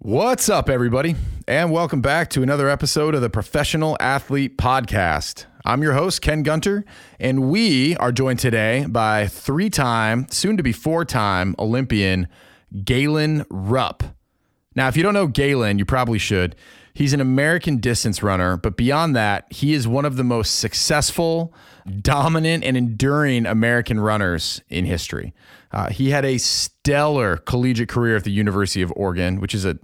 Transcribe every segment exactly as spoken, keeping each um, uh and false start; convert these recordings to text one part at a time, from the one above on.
What's up, everybody, and welcome back to another episode of the Professional Athlete Podcast. I'm your host, Ken Gunter, and we are joined today by three-time, soon-to-be four-time Olympian Galen Rupp. Now, if you don't know Galen, you probably should. He's an American distance runner, but beyond that, he is one of the most successful, dominant, and enduring American runners in history. Uh, he had a stellar collegiate career at the University of Oregon, which is a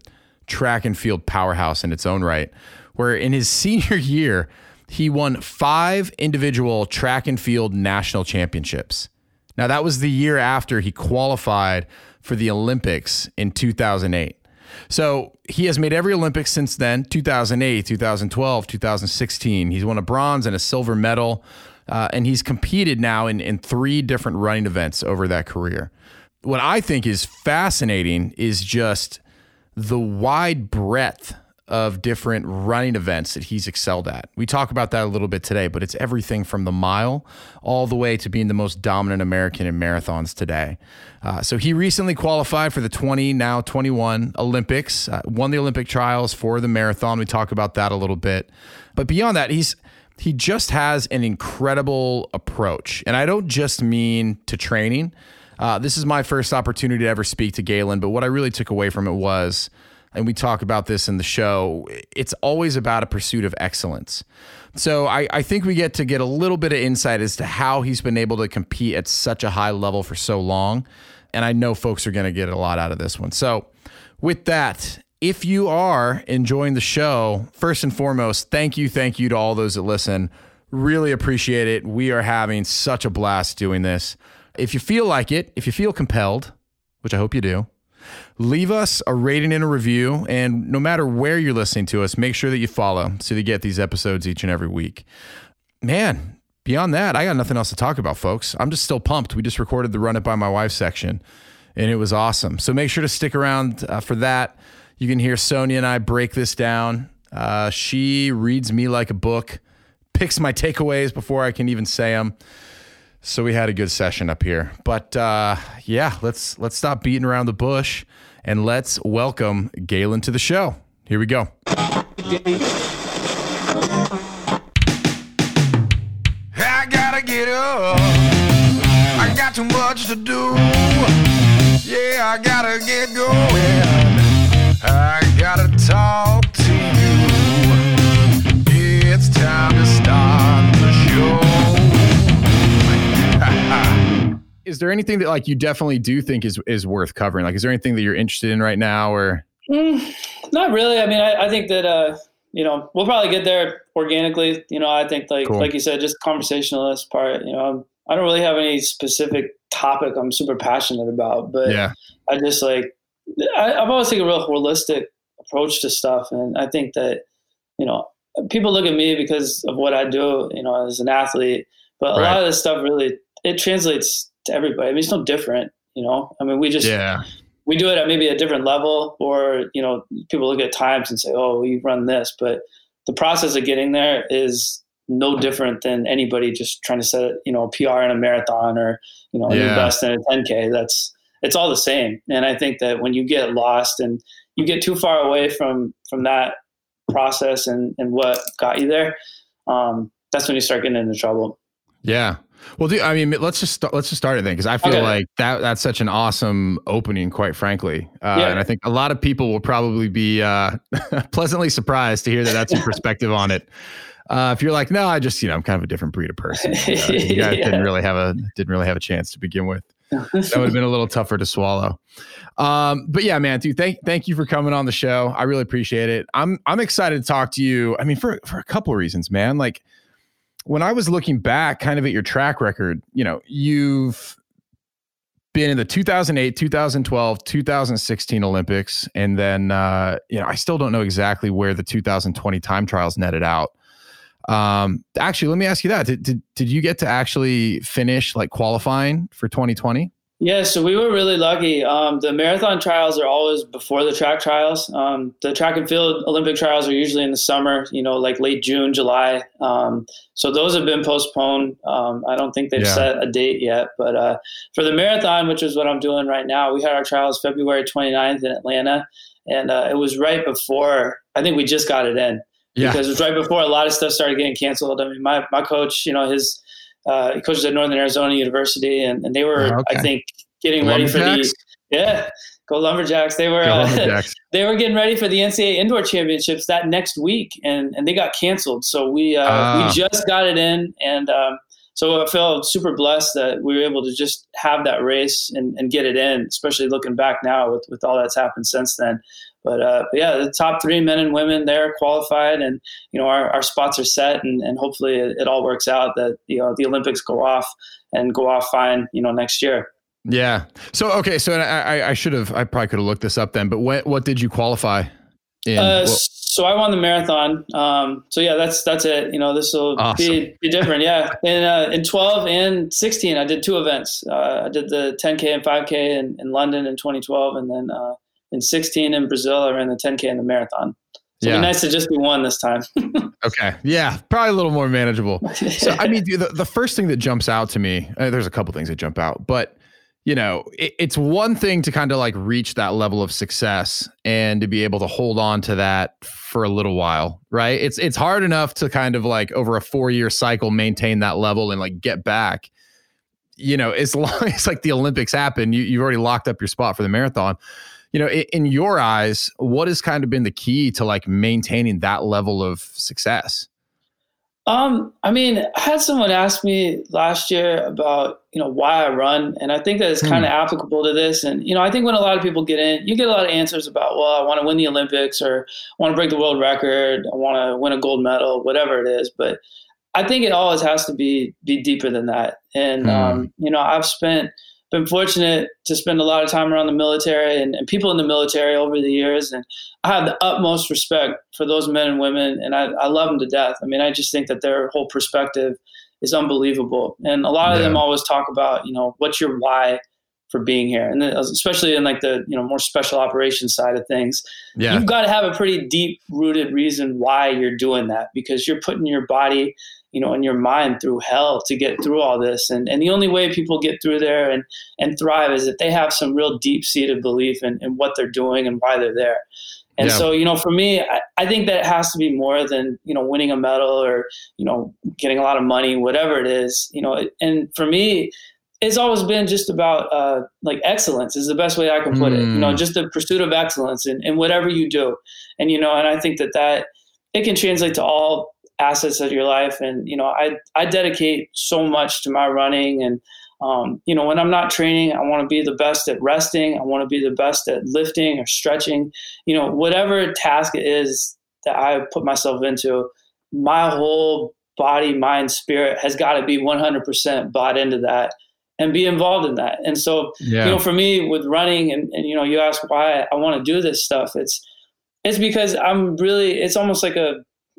track and field powerhouse in its own right, where in his senior year, he won five individual track and field national championships. Now, that was the year after he qualified for the Olympics in two thousand eight. So he has made every Olympics since then, two thousand eight, two thousand twelve, two thousand sixteen. He's won a bronze and a silver medal. Uh, and he's competed now in, in three different running events over that career. What I think is fascinating is just the wide breadth of different running events that he's excelled at. We talk about that a little bit today, but it's everything from the mile all the way to being the most dominant American in marathons today. Uh, so he recently qualified for the twenty, now twenty-one Olympics, uh, won the Olympic trials for the marathon. We talk about that a little bit. But beyond that, he's He just has an incredible approach. And I don't just mean to training. Uh, this is my first opportunity to ever speak to Galen, but what I really took away from it was, and we talk about this in the show, it's always about a pursuit of excellence. So I, I think we get to get a little bit of insight as to how he's been able to compete at such a high level for so long. And I know folks are going to get a lot out of this one. So with that, if you are enjoying the show, first and foremost, thank you. Thank you to all those that listen. Really appreciate it. We are having such a blast doing this. If you feel like it, if you feel compelled, which I hope you do, leave us a rating and a review. And no matter where you're listening to us, make sure that you follow so you get these episodes each and every week. Man, beyond that, I got nothing else to talk about, folks. I'm just still pumped. We just recorded the Run It By My Wife section, and it was awesome. So make sure to stick around uh, for that. You can hear Sonia and I break this down. Uh, she reads me like a book, picks my takeaways before I can even say them. So we had a good session up here. But uh, yeah, let's let's stop beating around the bush and let's welcome Galen to the show. Here we go. I gotta get up. I got too much to do. Yeah, I gotta get going. I gotta talk to you. It's time to start the show. Is there anything that like you definitely do think is, is worth covering? Like, is there anything that you're interested in right now or? Mm, not really. I mean, I, I think that, uh, you know, we'll probably get there organically. You know, I think like, cool. like you said, just conversationalist part, you know, I don't really have any specific topic I'm super passionate about, but yeah. I just like, I, I've always taken a real holistic approach to stuff. And I think that, you know, people look at me because of what I do, you know, as an athlete, but a right. lot of this stuff really, it translates to everybody. I mean, it's no different, you know, I mean, we just, yeah. we do it at maybe a different level or, you know, people look at times and say, oh, you run this, but the process of getting there is no different than anybody just trying to set, you know, a P R in a marathon or, you know, yeah. your best in a ten K. That's, it's all the same. And I think that when you get lost and you get too far away from, from that process and, and what got you there, um, that's when you start getting into trouble. Yeah. Well, dude, I mean, let's just, st- let's just start it then. Cause I feel okay. like that that's such an awesome opening, quite frankly. Uh, yeah. And I think a lot of people will probably be uh, pleasantly surprised to hear that that's a perspective on it. Uh, if you're like, no, I just, you know, I'm kind of a different breed of person. You know, you guys yeah. didn't really have a, didn't really have a chance to begin with. That would have been a little tougher to swallow. Um, but yeah, man, dude, thank thank you for coming on the show. I really appreciate it. I'm I'm excited to talk to you. I mean, for for a couple of reasons, man. Like when I was looking back kind of at your track record, you know, you've been in the two thousand eight, two thousand twelve, two thousand sixteen Olympics. And then, uh, you know, I still don't know exactly where the two thousand twenty time trials netted out. Um, actually, let me ask you that. Did, did, did you get to actually finish like qualifying for twenty twenty? Yeah. So we were really lucky. Um, the marathon trials are always before the track trials. Um, the track and field Olympic trials are usually in the summer, you know, like late June, July. Um, so those have been postponed. Um, I don't think they've yeah. set a date yet, but, uh, for the marathon, which is what I'm doing right now, we had our trials February twenty-ninth in Atlanta. And uh, it was right before, I think we just got it in. Yeah. Because it was right before a lot of stuff started getting canceled. I mean, my, my coach, you know, his uh, coaches at Northern Arizona University, and, and they were, oh, okay. I think, getting ready for the yeah, go Lumberjacks. They were Lumberjacks. Uh, they were getting ready for the N C A A indoor championships that next week, and, and they got canceled. So we uh, ah. we just got it in, and um, so I felt super blessed that we were able to just have that race and, and get it in. Especially looking back now with with all that's happened since then. But, uh, but yeah, the top three men and women there qualified, and, you know, our, our spots are set, and, and hopefully it, it all works out that, you know, the Olympics go off and go off fine, you know, next year. Yeah. So, okay. So I, I should have, I probably could have looked this up then, but what, what did you qualify in? Uh, so I won the marathon. Um, so yeah, that's, that's it. You know, this will awesome. be, be different. Yeah. And, uh, in twelve and sixteen, I did two events. Uh, I did the ten K and five K in, in London in twenty twelve. And then, uh, in sixteen in Brazil, I ran the ten K and the marathon. So yeah. It'd be nice to just be one this time. Okay. Yeah. Probably a little more manageable. So, I mean, the, the first thing that jumps out to me, uh, there's a couple things that jump out, but, you know, it, it's one thing to kind of like reach that level of success and to be able to hold on to that for a little while, right? It's, it's hard enough to kind of like over a four year cycle, maintain that level and like get back. You know, as long as like the Olympics happen, you, you've already locked up your spot for the marathon. You know, in your eyes, what has kind of been the key to like maintaining that level of success? Um, I mean, I had someone ask me last year about, you know, why I run. And I think that it's hmm. kind of applicable to this. And, you know, I think when a lot of people get in, you get a lot of answers about, well, I want to win the Olympics, or I want to break the world record, I want to win a gold medal, whatever it is. But I think it always has to be, be deeper than that. And, hmm. um, you know, I've spent... been fortunate to spend a lot of time around the military and, and people in the military over the years. And I have the utmost respect for those men and women. And I, I love them to death. I mean, I just think that their whole perspective is unbelievable. And a lot yeah. of them always talk about, you know, what's your why for being here? And then especially in like the, you know, more special operations side of things, yeah. you've got to have a pretty deep rooted reason why you're doing that, because you're putting your body, you know, in your mind through hell to get through all this. And and the only way people get through there and, and thrive is that they have some real deep seated belief in, in what they're doing and why they're there. And yeah. so, you know, for me, I, I think that it has to be more than, you know, winning a medal or, you know, getting a lot of money, whatever it is, you know, and for me, it's always been just about uh, like excellence is the best way I can put mm. it, you know, just the pursuit of excellence in, in whatever you do. And, you know, and I think that that it can translate to all assets of your life. And, you know, I, I dedicate so much to my running, and, um, you know, when I'm not training, I want to be the best at resting. I want to be the best at lifting or stretching, you know, whatever task it is that I put myself into, my whole body, mind, spirit has got to be one hundred percent bought into that and be involved in that. And so, yeah. you know, for me with running and, and, you know, you ask why I want to do this stuff. It's, it's because I'm really, it's almost like a,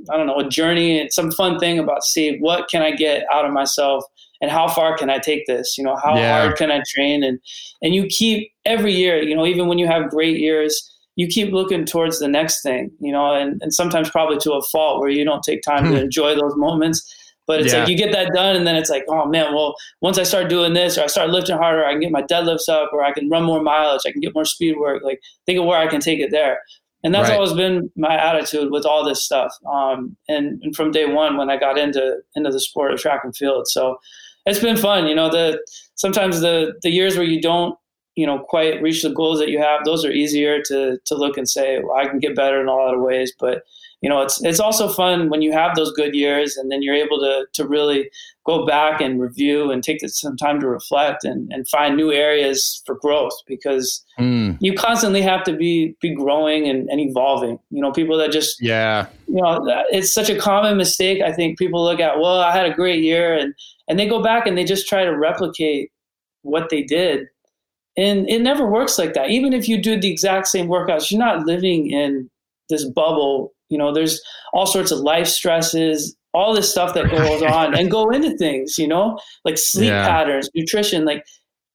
I don't know, a journey and some fun thing about see what can I get out of myself and how far can I take this? You know, how yeah. hard can I train? And, and you keep every year, you know, even when you have great years, you keep looking towards the next thing, you know, and, and sometimes probably to a fault where you don't take time to enjoy those moments, but it's yeah. like, you get that done. And then it's like, oh man, well, once I start doing this or I start lifting harder, I can get my deadlifts up, or I can run more mileage, I can get more speed work. Like think of where I can take it there. And that's right. always been my attitude with all this stuff. Um, and, and from day one, when I got into, into the sport of track and field. So it's been fun. You know, the, sometimes the, the years where you don't, you know, quite reach the goals that you have, those are easier to, to look and say, well, I can get better in a lot of ways. But, you know, it's, it's also fun when you have those good years and then you're able to, to really go back and review and take some time to reflect and, and find new areas for growth, because mm. you constantly have to be, be growing and, and evolving, you know, people that just, yeah, you know, it's such a common mistake. I think people look at, well, I had a great year, and, and they go back and they just try to replicate what they did. And it never works like that. Even if you do the exact same workouts, you're not living in this bubble. You know, there's all sorts of life stresses, all this stuff that goes on and go into things, you know, like sleep yeah. patterns, nutrition, like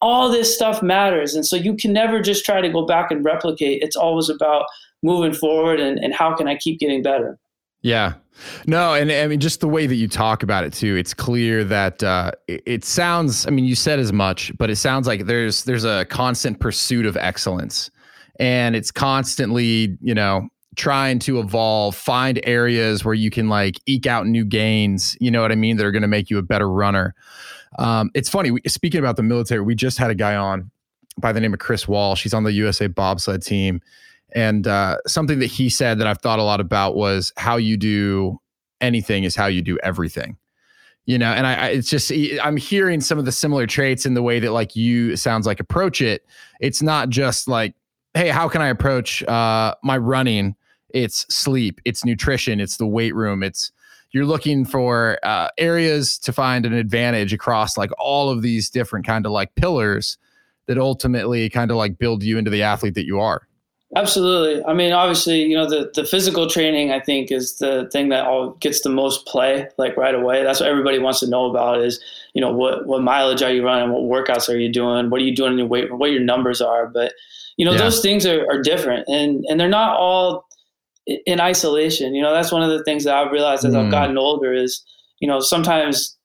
all this stuff matters. And so you can never just try to go back and replicate. It's always about moving forward and, and how can I keep getting better? Yeah, no. And I mean, just the way that you talk about it too, it's clear that uh, it, it sounds, I mean, you said as much, but it sounds like there's, there's a constant pursuit of excellence. and it's constantly, you know, trying to evolve, find areas where you can like eke out new gains, you know what I mean, that are going to make you a better runner. Um, it's funny, we, speaking about the military, we just had a guy on by the name of Chris Walsh. He's on the U S A bobsled team. And uh, something that he said that I've thought a lot about was how you do anything is how you do everything. You know, and I, I, it's just, I'm hearing some of the similar traits in the way that like you, it sounds like, approach it. It's not just like, hey, how can I approach uh, my running? It's sleep, it's nutrition, it's the weight room. It's, you're looking for uh, areas to find an advantage across like all of these different kind of like pillars that ultimately kind of like build you into the athlete that you are. Absolutely. I mean, obviously, you know, the, the physical training, I think, is the thing that all gets the most play, like right away. That's what everybody wants to know about is, you know, what, what mileage are you running? What workouts are you doing? What are you doing in your weight? What your numbers are? But, you know, yeah. those things are, are different and, and they're not all in isolation. You know, that's one of the things that I've realized as mm. I've gotten older is, you know, sometimes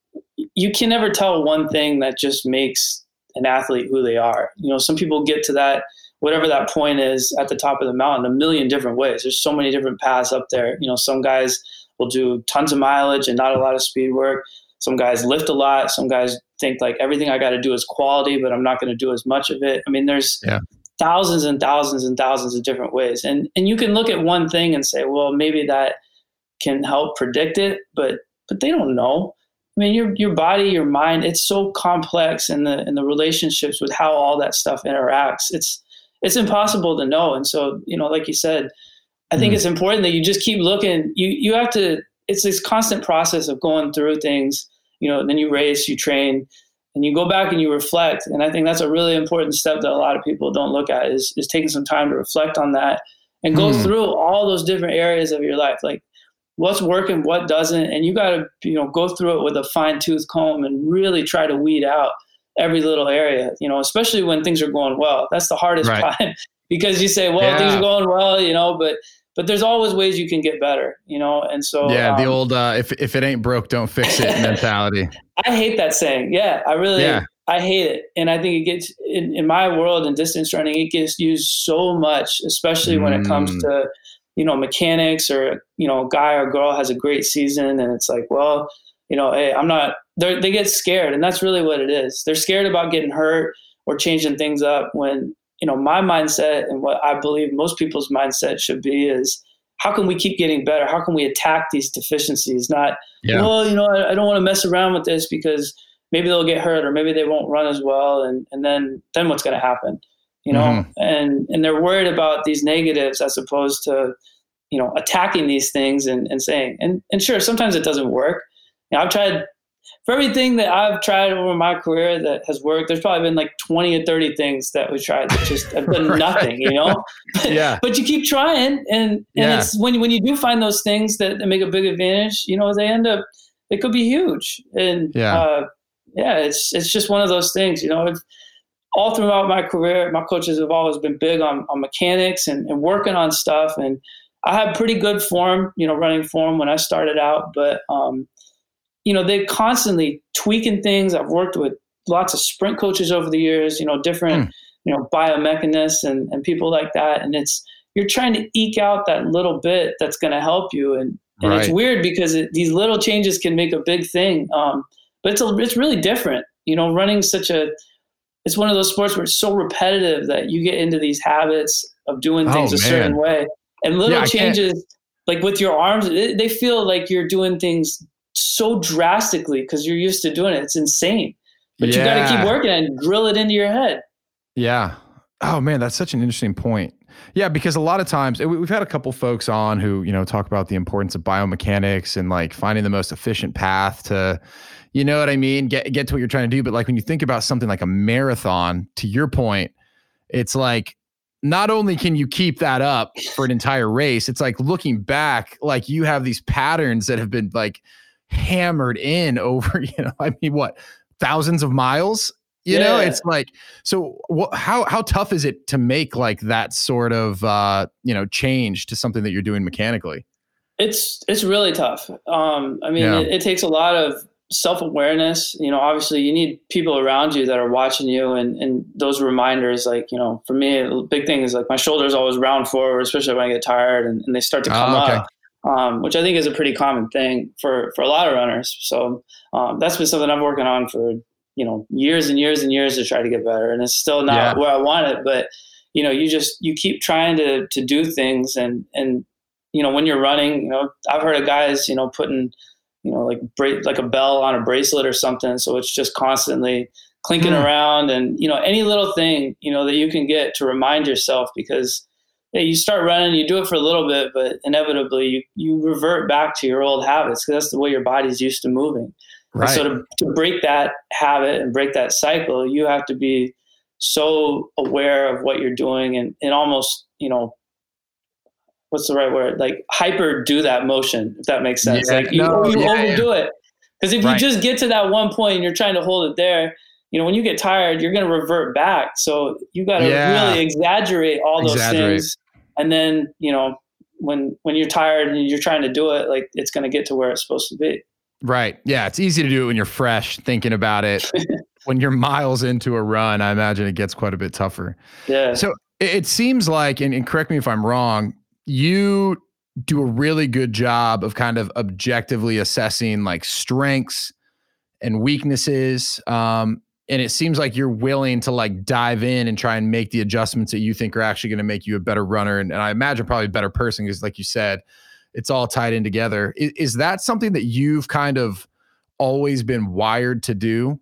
you can never tell one thing that just makes an athlete who they are. You know, some people get to that, whatever that point is at the top of the mountain, a million different ways. There's so many different paths up there. You know, some guys will do tons of mileage and not a lot of speed work. Some guys lift a lot. Some guys think like everything I got to do is quality, but I'm not going to do as much of it. I mean, there's yeah. thousands and thousands and thousands of different ways. And and you can look at one thing and say, well, maybe that can help predict it, but, but they don't know. I mean, your your body, your mind, it's so complex, and the and the relationships with how all that stuff interacts. It's, it's impossible to know. And so, you know, like you said, I think mm. it's important that you just keep looking. You, you have to, it's this constant process of going through things, you know, and then you race, you train, and you go back and you reflect. And I think that's a really important step that a lot of people don't look at is, is taking some time to reflect on that and go mm. through all those different areas of your life. Like what's working, what doesn't. And you got to, you know, go through it with a fine tooth comb and really try to weed out every little area, you know, especially when things are going well. That's the hardest right. time because you say, well, yeah. things are going well, you know, but, but there's always ways you can get better, you know? And so, yeah, um, the old, uh, if, if it ain't broke, don't fix it mentality. I hate that saying. Yeah, I really, yeah. I hate it. And I think it gets in, in my world and distance running, it gets used so much, especially mm. when it comes to, you know, mechanics or, you know, guy or girl has a great season. And it's like, well, you know, hey, I'm not, they get scared. And that's really what it is. They're scared about getting hurt or changing things up when, you know, my mindset and what I believe most people's mindset should be is how can we keep getting better? How can we attack these deficiencies? Not, yeah. well, you know, I, I don't want to mess around with this because maybe they'll get hurt or maybe they won't run as well. And, and then, then what's going to happen, you know, mm-hmm. and, and they're worried about these negatives as opposed to, you know, attacking these things and, and saying, and, and sure, sometimes it doesn't work. You know, I've tried for everything that I've tried over my career that has worked. There's probably been like twenty or thirty things that we tried that just have done right. nothing, you know, yeah. but you keep trying. And, and yeah. it's when, when you do find those things that, that make a big advantage, you know, they end up, they could be huge. And yeah. Uh, yeah, it's, it's just one of those things, you know, if, all throughout my career, my coaches have always been big on, on mechanics and, and working on stuff. And I had pretty good form, you know, running form when I started out, but, um, you know, they're constantly tweaking things. I've worked with lots of sprint coaches over the years, you know, different, mm. you know, biomechanists and, and people like that. And it's, you're trying to eke out that little bit that's going to help you. And, and right. it's weird because it, these little changes can make a big thing. Um, but it's, a, it's really different, you know, running's such a, it's one of those sports where it's so repetitive that you get into these habits of doing things oh, a man. certain way and little yeah, changes like with your arms, it, they feel like you're doing things so drastically because you're used to doing it. It's insane, but yeah. you got to keep working and drill it into your head. Yeah. Oh man, that's such an interesting point. Yeah. Because a lot of times we've had a couple folks on who, you know, talk about the importance of biomechanics and like finding the most efficient path to, you know what I mean? Get, get to what you're trying to do. But like, when you think about something like a marathon, to your point, it's like, not only can you keep that up for an entire race, it's like looking back, like you have these patterns that have been like hammered in over, you know, I mean, what, thousands of miles, you yeah. know, it's like, so wh- how, how tough is it to make like that sort of, uh, you know, change to something that you're doing mechanically? It's, it's really tough. Um, I mean, yeah. it, it takes a lot of self-awareness, you know, obviously you need people around you that are watching you, and, and those reminders, like, you know, for me, a big thing is like my shoulders always round forward, especially when I get tired and, and they start to come oh, okay. up, um, which I think is a pretty common thing for, for a lot of runners. So um, that's been something I'm working on for, you know, years and years and years to try to get better. And it's still not yeah. where I want it, but you know, you just, you keep trying to, to do things. And, and, you know, when you're running, you know, I've heard of guys, you know, putting, you know, like bra- like a bell on a bracelet or something. So it's just constantly clinking mm. around, and, you know, any little thing, you know, that you can get to remind yourself, because yeah, you start running, you do it for a little bit, but inevitably you, you revert back to your old habits, because that's the way your body's used to moving. Right. And so to, to break that habit and break that cycle, you have to be so aware of what you're doing, and, and almost, you know, what's the right word? Like hyper do that motion, if that makes sense. Yeah, like you, no, you yeah, overdo yeah. it. Because if right. you just get to that one point and you're trying to hold it there, you know, when you get tired, you're going to revert back. So you got to yeah. really exaggerate all those exaggerate. things. And then, you know, when, when you're tired and you're trying to do it, like it's going to get to where it's supposed to be. Right. Yeah. It's easy to do it when you're fresh thinking about it. When you're miles into a run, I imagine it gets quite a bit tougher. Yeah. So it, it seems like, and, and correct me if I'm wrong, you do a really good job of kind of objectively assessing like strengths and weaknesses. Um, and it seems like you're willing to like dive in and try and make the adjustments that you think are actually going to make you a better runner. And, and I imagine probably a better person, because like you said, it's all tied in together. Is, is that something that you've kind of always been wired to do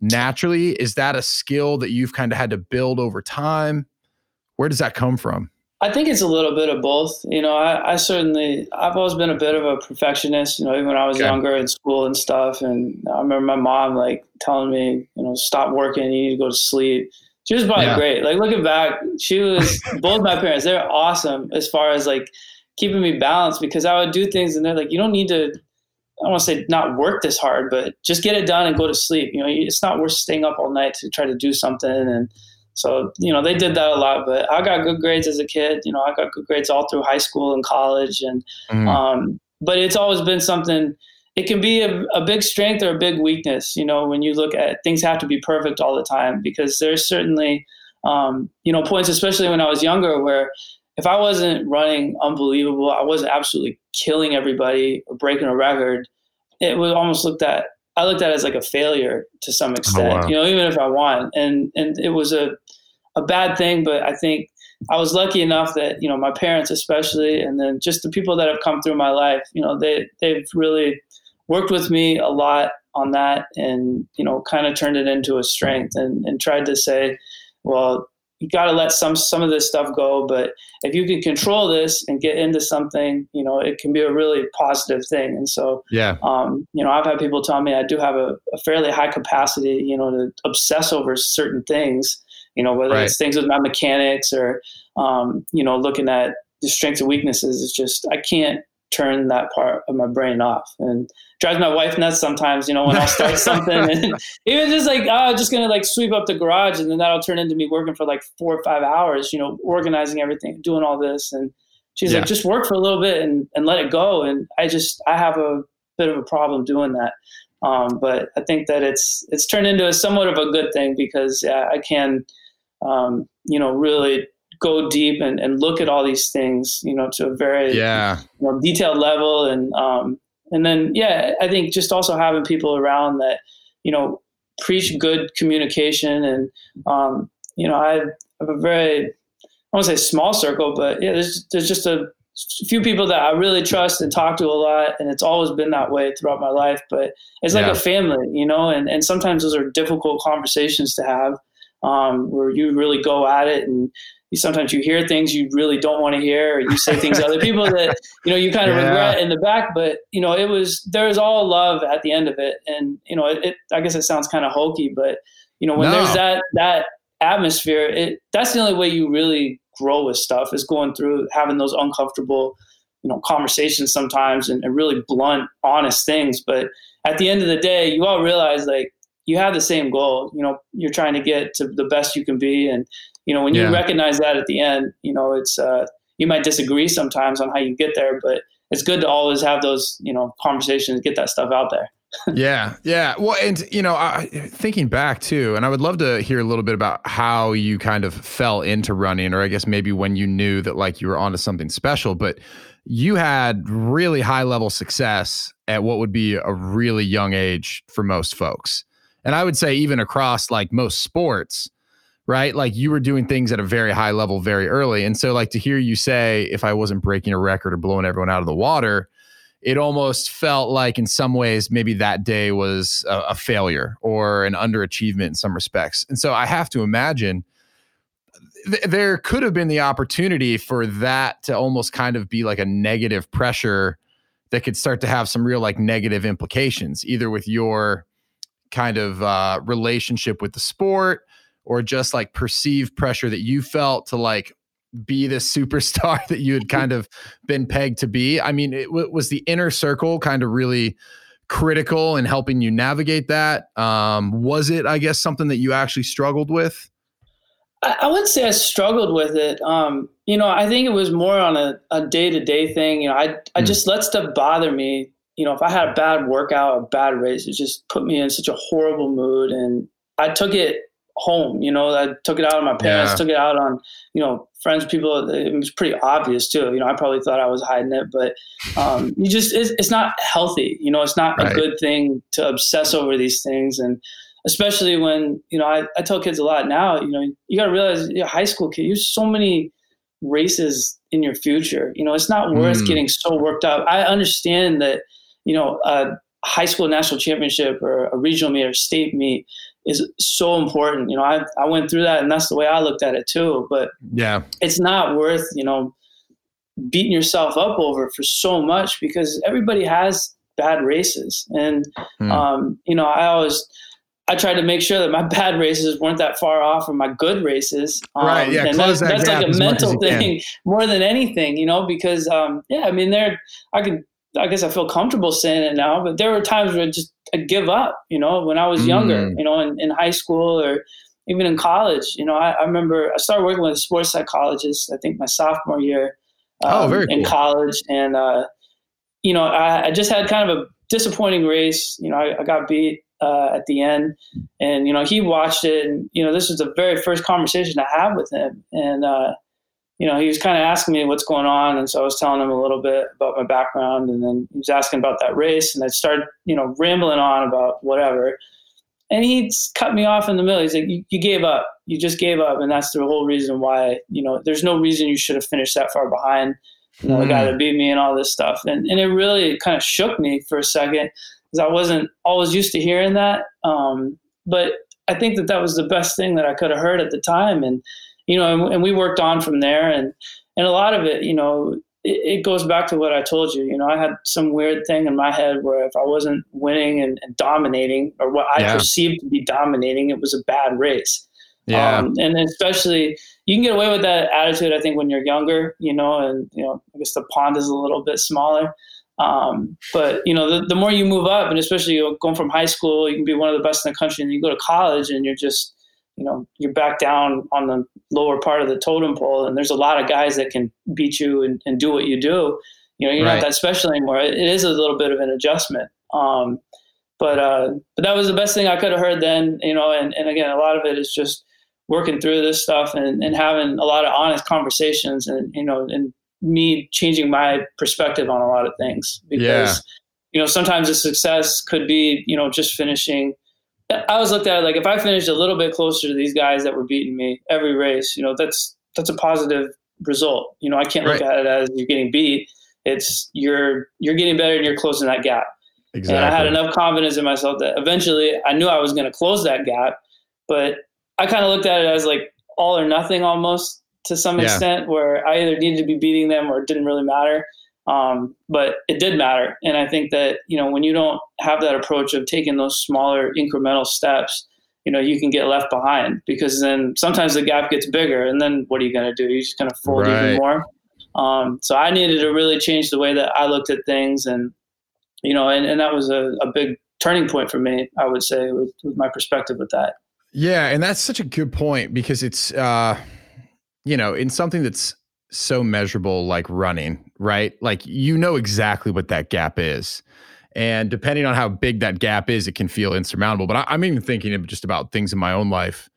naturally? Is that a skill that you've kind of had to build over time? Where does that come from? I think it's a little bit of both. You know, I, I certainly, I've always been a bit of a perfectionist, you know, even when I was okay. younger in school and stuff. And I remember my mom like telling me, you know, stop working, you need to go to sleep. She was probably yeah. great. Like looking back, she was, both my parents, they're awesome as far as like keeping me balanced, because I would do things and they're like, you don't need to, I don't want to say not work this hard, but just get it done and go to sleep. You know, it's not worth staying up all night to try to do something. And so, you know, they did that a lot, but I got good grades as a kid. You know, I got good grades all through high school and college. And, mm. um, but it's always been something, it can be a, a big strength or a big weakness. You know, when you look at things have to be perfect all the time, because there's certainly, um, you know, points, especially when I was younger, where if I wasn't running unbelievable, I wasn't absolutely killing everybody or breaking a record, it was almost looked at, I looked at it as like a failure to some extent, oh, wow. you know, even if I won. And, and it was a, a bad thing, but I think I was lucky enough that, you know, my parents especially, and then just the people that have come through my life, you know, they, they've really worked with me a lot on that, and, you know, kind of turned it into a strength, and, and tried to say, well, you got to let some, some of this stuff go, but if you can control this and get into something, you know, it can be a really positive thing. And so, yeah. um, you know, I've had people tell me I do have a, a fairly high capacity, you know, to obsess over certain things, you know, whether right. it's things with my mechanics or, um, you know, looking at the strengths and weaknesses. It's just, I can't turn that part of my brain off, and drives my wife nuts sometimes, you know, when I'll start something and even just like, oh, I'm just going to like sweep up the garage, and then that'll turn into me working for like four or five hours, you know, organizing everything, doing all this. And she's yeah. like, just work for a little bit and, and let it go. And I just, I have a bit of a problem doing that. Um, but I think that it's, it's turned into a somewhat of a good thing, because uh, I can, um, you know, really go deep and, and look at all these things, you know, to a very yeah. you know, detailed level. And, um, and then, yeah, I think just also having people around that, you know, preach good communication. And, um, you know, I have a very, I won't say small circle, but yeah, there's, there's just a few people that I really trust and talk to a lot. And it's always been that way throughout my life, but it's like yeah. a family, you know, and, and sometimes those are difficult conversations to have, um, where you really go at it, and you, sometimes you hear things you really don't want to hear, or you say things to other people that, you know, you kind of yeah. regret in the back, but you know, it was, there's all love at the end of it. And, you know, it, it I guess it sounds kind of hokey, but you know, when no. there's that, that atmosphere, it, that's the only way you really grow with stuff, is going through having those uncomfortable, you know, conversations sometimes, and, and really blunt, honest things. But at the end of the day, you all realize like you have the same goal, you know, you're trying to get to the best you can be. And, you know, when you yeah. recognize that at the end, you know, it's, uh, you might disagree sometimes on how you get there, but it's good to always have those, you know, conversations, get that stuff out there. Yeah. Yeah. Well, and you know, I, thinking back too, and I would love to hear a little bit about how you kind of fell into running, or I guess maybe when you knew that like you were onto something special, but you had really high level success at what would be a really young age for most folks. And I would say even across like most sports, right? Like you were doing things at a very high level very early. And so like to hear you say, if I wasn't breaking a record or blowing everyone out of the water, it almost felt like in some ways, maybe that day was a, a failure or an underachievement in some respects. And so I have to imagine th- there could have been the opportunity for that to almost kind of be like a negative pressure that could start to have some real like negative implications, either with your kind of uh, relationship with the sport or just like perceived pressure that you felt to like be this superstar that you had kind of been pegged to be. I mean, it w- was the inner circle kind of really critical in helping you navigate that? Um, was it, I guess, something that you actually struggled with? I, I wouldn't say I struggled with it. Um, you know, I think it was more on a, a day-to-day thing. You know, I, I mm. just let stuff bother me. You know, if I had a bad workout, or a bad race, it just put me in such a horrible mood. And I took it home, you know, I took it out on my parents, yeah. took it out on, you know, friends, people. It was pretty obvious too. You know, I probably thought I was hiding it, but um, you just, it's, it's not healthy. You know, it's not right. a good thing to obsess over these things. And especially when, you know, I, I tell kids a lot now, you know, you got to realize you're a high school kid, you have so many races in your future. You know, it's not worth mm. getting so worked up. I understand that, you know, a high school national championship or a regional meet or state meet is so important. You know, I, I went through that and that's the way I looked at it too, but yeah, it's not worth, you know, beating yourself up over for so much because everybody has bad races. And, mm. um, you know, I always, I tried to make sure that my bad races weren't that far off from my good races. Um, right. Yeah. And close that, that that's gap like a mental thing more than anything, you know, because, um, yeah, I mean, there, I can, I guess I feel comfortable saying it now, but there were times where I just I give up, you know, when I was younger, mm. you know, in, in high school or even in college. You know, I, I remember I started working with a sports psychologist, I think my sophomore year um, oh, very cool. in college. And, uh, you know, I, I just had kind of a disappointing race. You know, I, I got beat uh, at the end and, you know, he watched it. And, you know, this was the very first conversation I had with him. And, uh, you know, he was kind of asking me what's going on. And so I was telling him a little bit about my background, and then he was asking about that race, and I started, you know, rambling on about whatever. And he cut me off in the middle. He's like, you, you gave up, you just gave up. And that's the whole reason why, you know, there's no reason you should have finished that far behind, you know, mm. the guy that beat me and all this stuff. And and it really kind of shook me for a second because I wasn't always used to hearing that. Um, but I think that that was the best thing that I could have heard at the time. And, you know, and, and we worked on from there, and, and a lot of it, you know, it, it goes back to what I told you. You know, I had some weird thing in my head where if I wasn't winning and, and dominating, or what I yeah. perceived to be dominating, it was a bad race. Yeah. Um, and especially you can get away with that attitude, I think, when you're younger, you know, and, you know, I guess the pond is a little bit smaller. Um, but, you know, the, the more you move up, and especially you know, going from high school, you can be one of the best in the country, and you go to college and you're just, you know, you're back down on the lower part of the totem pole, and there's a lot of guys that can beat you and, and do what you do. You know, you're right. not that special anymore. It, it is a little bit of an adjustment. Um, but, uh, but that was the best thing I could have heard then, you know, and, and again, a lot of it is just working through this stuff and, and having a lot of honest conversations and, you know, and me changing my perspective on a lot of things because, yeah. you know, sometimes the success could be, you know, just finishing. I always looked at it like if I finished a little bit closer to these guys that were beating me every race, you know, that's that's a positive result. You know, I can't look right. at it as you're getting beat. It's you're you're getting better and you're closing that gap. Exactly. And I had enough confidence in myself that eventually I knew I was going to close that gap. But I kind of looked at it as like all or nothing almost to some yeah. extent, where I either needed to be beating them or it didn't really matter. Um, but it did matter. And I think that, you know, when you don't have that approach of taking those smaller incremental steps, you know, you can get left behind because then sometimes the gap gets bigger and then what are you going to do? You're just going to fold right. even more. Um, so I needed to really change the way that I looked at things. And, you know, and, and that was a, a big turning point for me, I would say, with, with my perspective with that. Yeah. And that's such a good point because it's, uh, you know, in something that's so measurable, like running, right? Like, you know exactly what that gap is. And depending on how big that gap is, it can feel insurmountable. But I, I'm even thinking of just about things in my own life.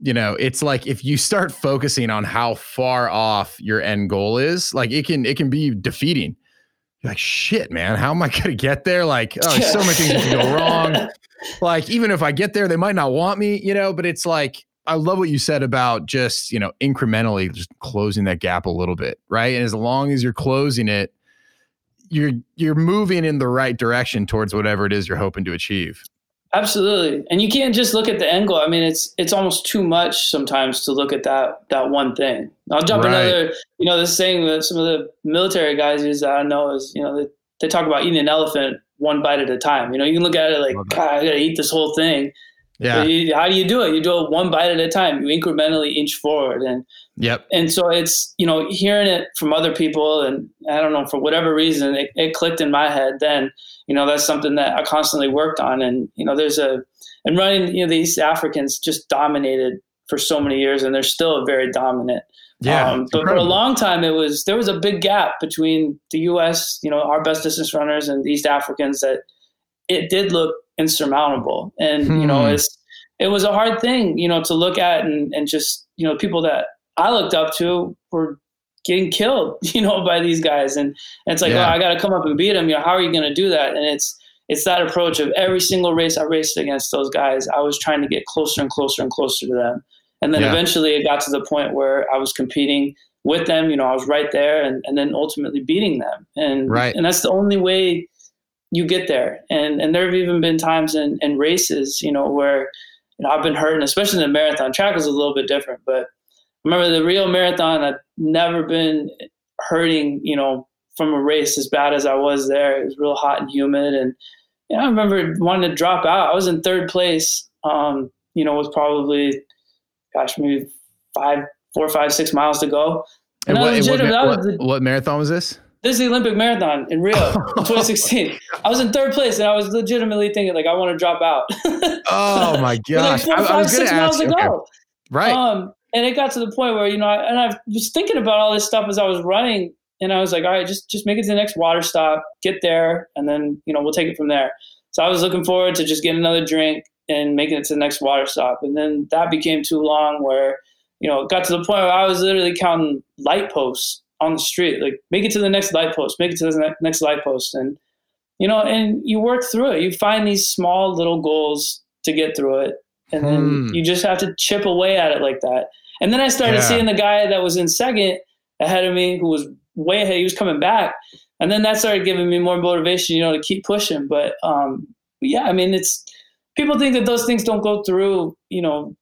You know, it's like if you start focusing on how far off your end goal is, like it can it can be defeating. You're like, shit, man, how am I going to get there? Like, oh, so many things can go wrong. Like, even if I get there, they might not want me, you know, but it's like, I love what you said about just, you know, incrementally just closing that gap a little bit. Right. And as long as you're closing it, you're, you're moving in the right direction towards whatever it is you're hoping to achieve. Absolutely. And you can't just look at the end goal. I mean, it's, it's almost too much sometimes to look at that, that one thing. I'll jump right. another, you know, this saying that some of the military guys use that I know is, you know, they, they talk about eating an elephant one bite at a time. You know, you can look at it like, God, I gotta eat this whole thing. Yeah. You, how do you do it? You do it one bite at a time. You incrementally inch forward. And, yep. And so it's, you know, hearing it from other people and I don't know, for whatever reason, it, it clicked in my head. Then, you know, that's something that I constantly worked on. And, you know, there's a, and running, you know, the East Africans just dominated for so many years and they're still very dominant. Yeah. Um, but incredible. For a long time, it was, there was a big gap between the U S, you know, our best distance runners and the East Africans that it did look insurmountable. And, hmm. you know, it's, it was a hard thing, you know, to look at and, and just, you know, people that I looked up to were getting killed, you know, by these guys. And, and it's like, yeah. oh, I got to come up and beat them. You know, how are you going to do that? And it's, it's that approach of every single race I raced against those guys. I was trying to get closer and closer and closer to them. And then yeah. eventually it got to the point where I was competing with them, you know, I was right there and, and then ultimately beating them. And, right. and that's the only way you get there. And, and there've even been times in, in races, you know, where, you know, I've been hurting, especially in the marathon. Track is a little bit different, but I remember the Rio Marathon, I've never been hurting, you know, from a race as bad as I was there. It was real hot and humid. And you know, I remember wanting to drop out. I was in third place, um, you know, with probably, gosh, maybe five, four, five, six miles to go. And, and what, legit, and what, what, what marathon was this? This is the Olympic Marathon in Rio, twenty sixteen. I was in third place, and I was legitimately thinking, like, I want to drop out. Oh, my gosh. Like four, five, I was going to ask you. Okay. Right. Um, and it got to the point where, you know, I, and I was thinking about all this stuff as I was running, and I was like, all right, just, just make it to the next water stop, get there, and then, you know, we'll take it from there. So I was looking forward to just getting another drink and making it to the next water stop. And then that became too long where, you know, it got to the point where I was literally counting light posts on the street, like make it to the next light post, make it to the ne- next light post. And, you know, and you work through it. You find these small little goals to get through it. And hmm. then you just have to chip away at it like that. And then I started yeah. seeing the guy that was in second ahead of me who was way ahead. He was coming back. And then that started giving me more motivation, you know, to keep pushing. But, um, yeah, I mean, it's, people think that those things don't go through, you know,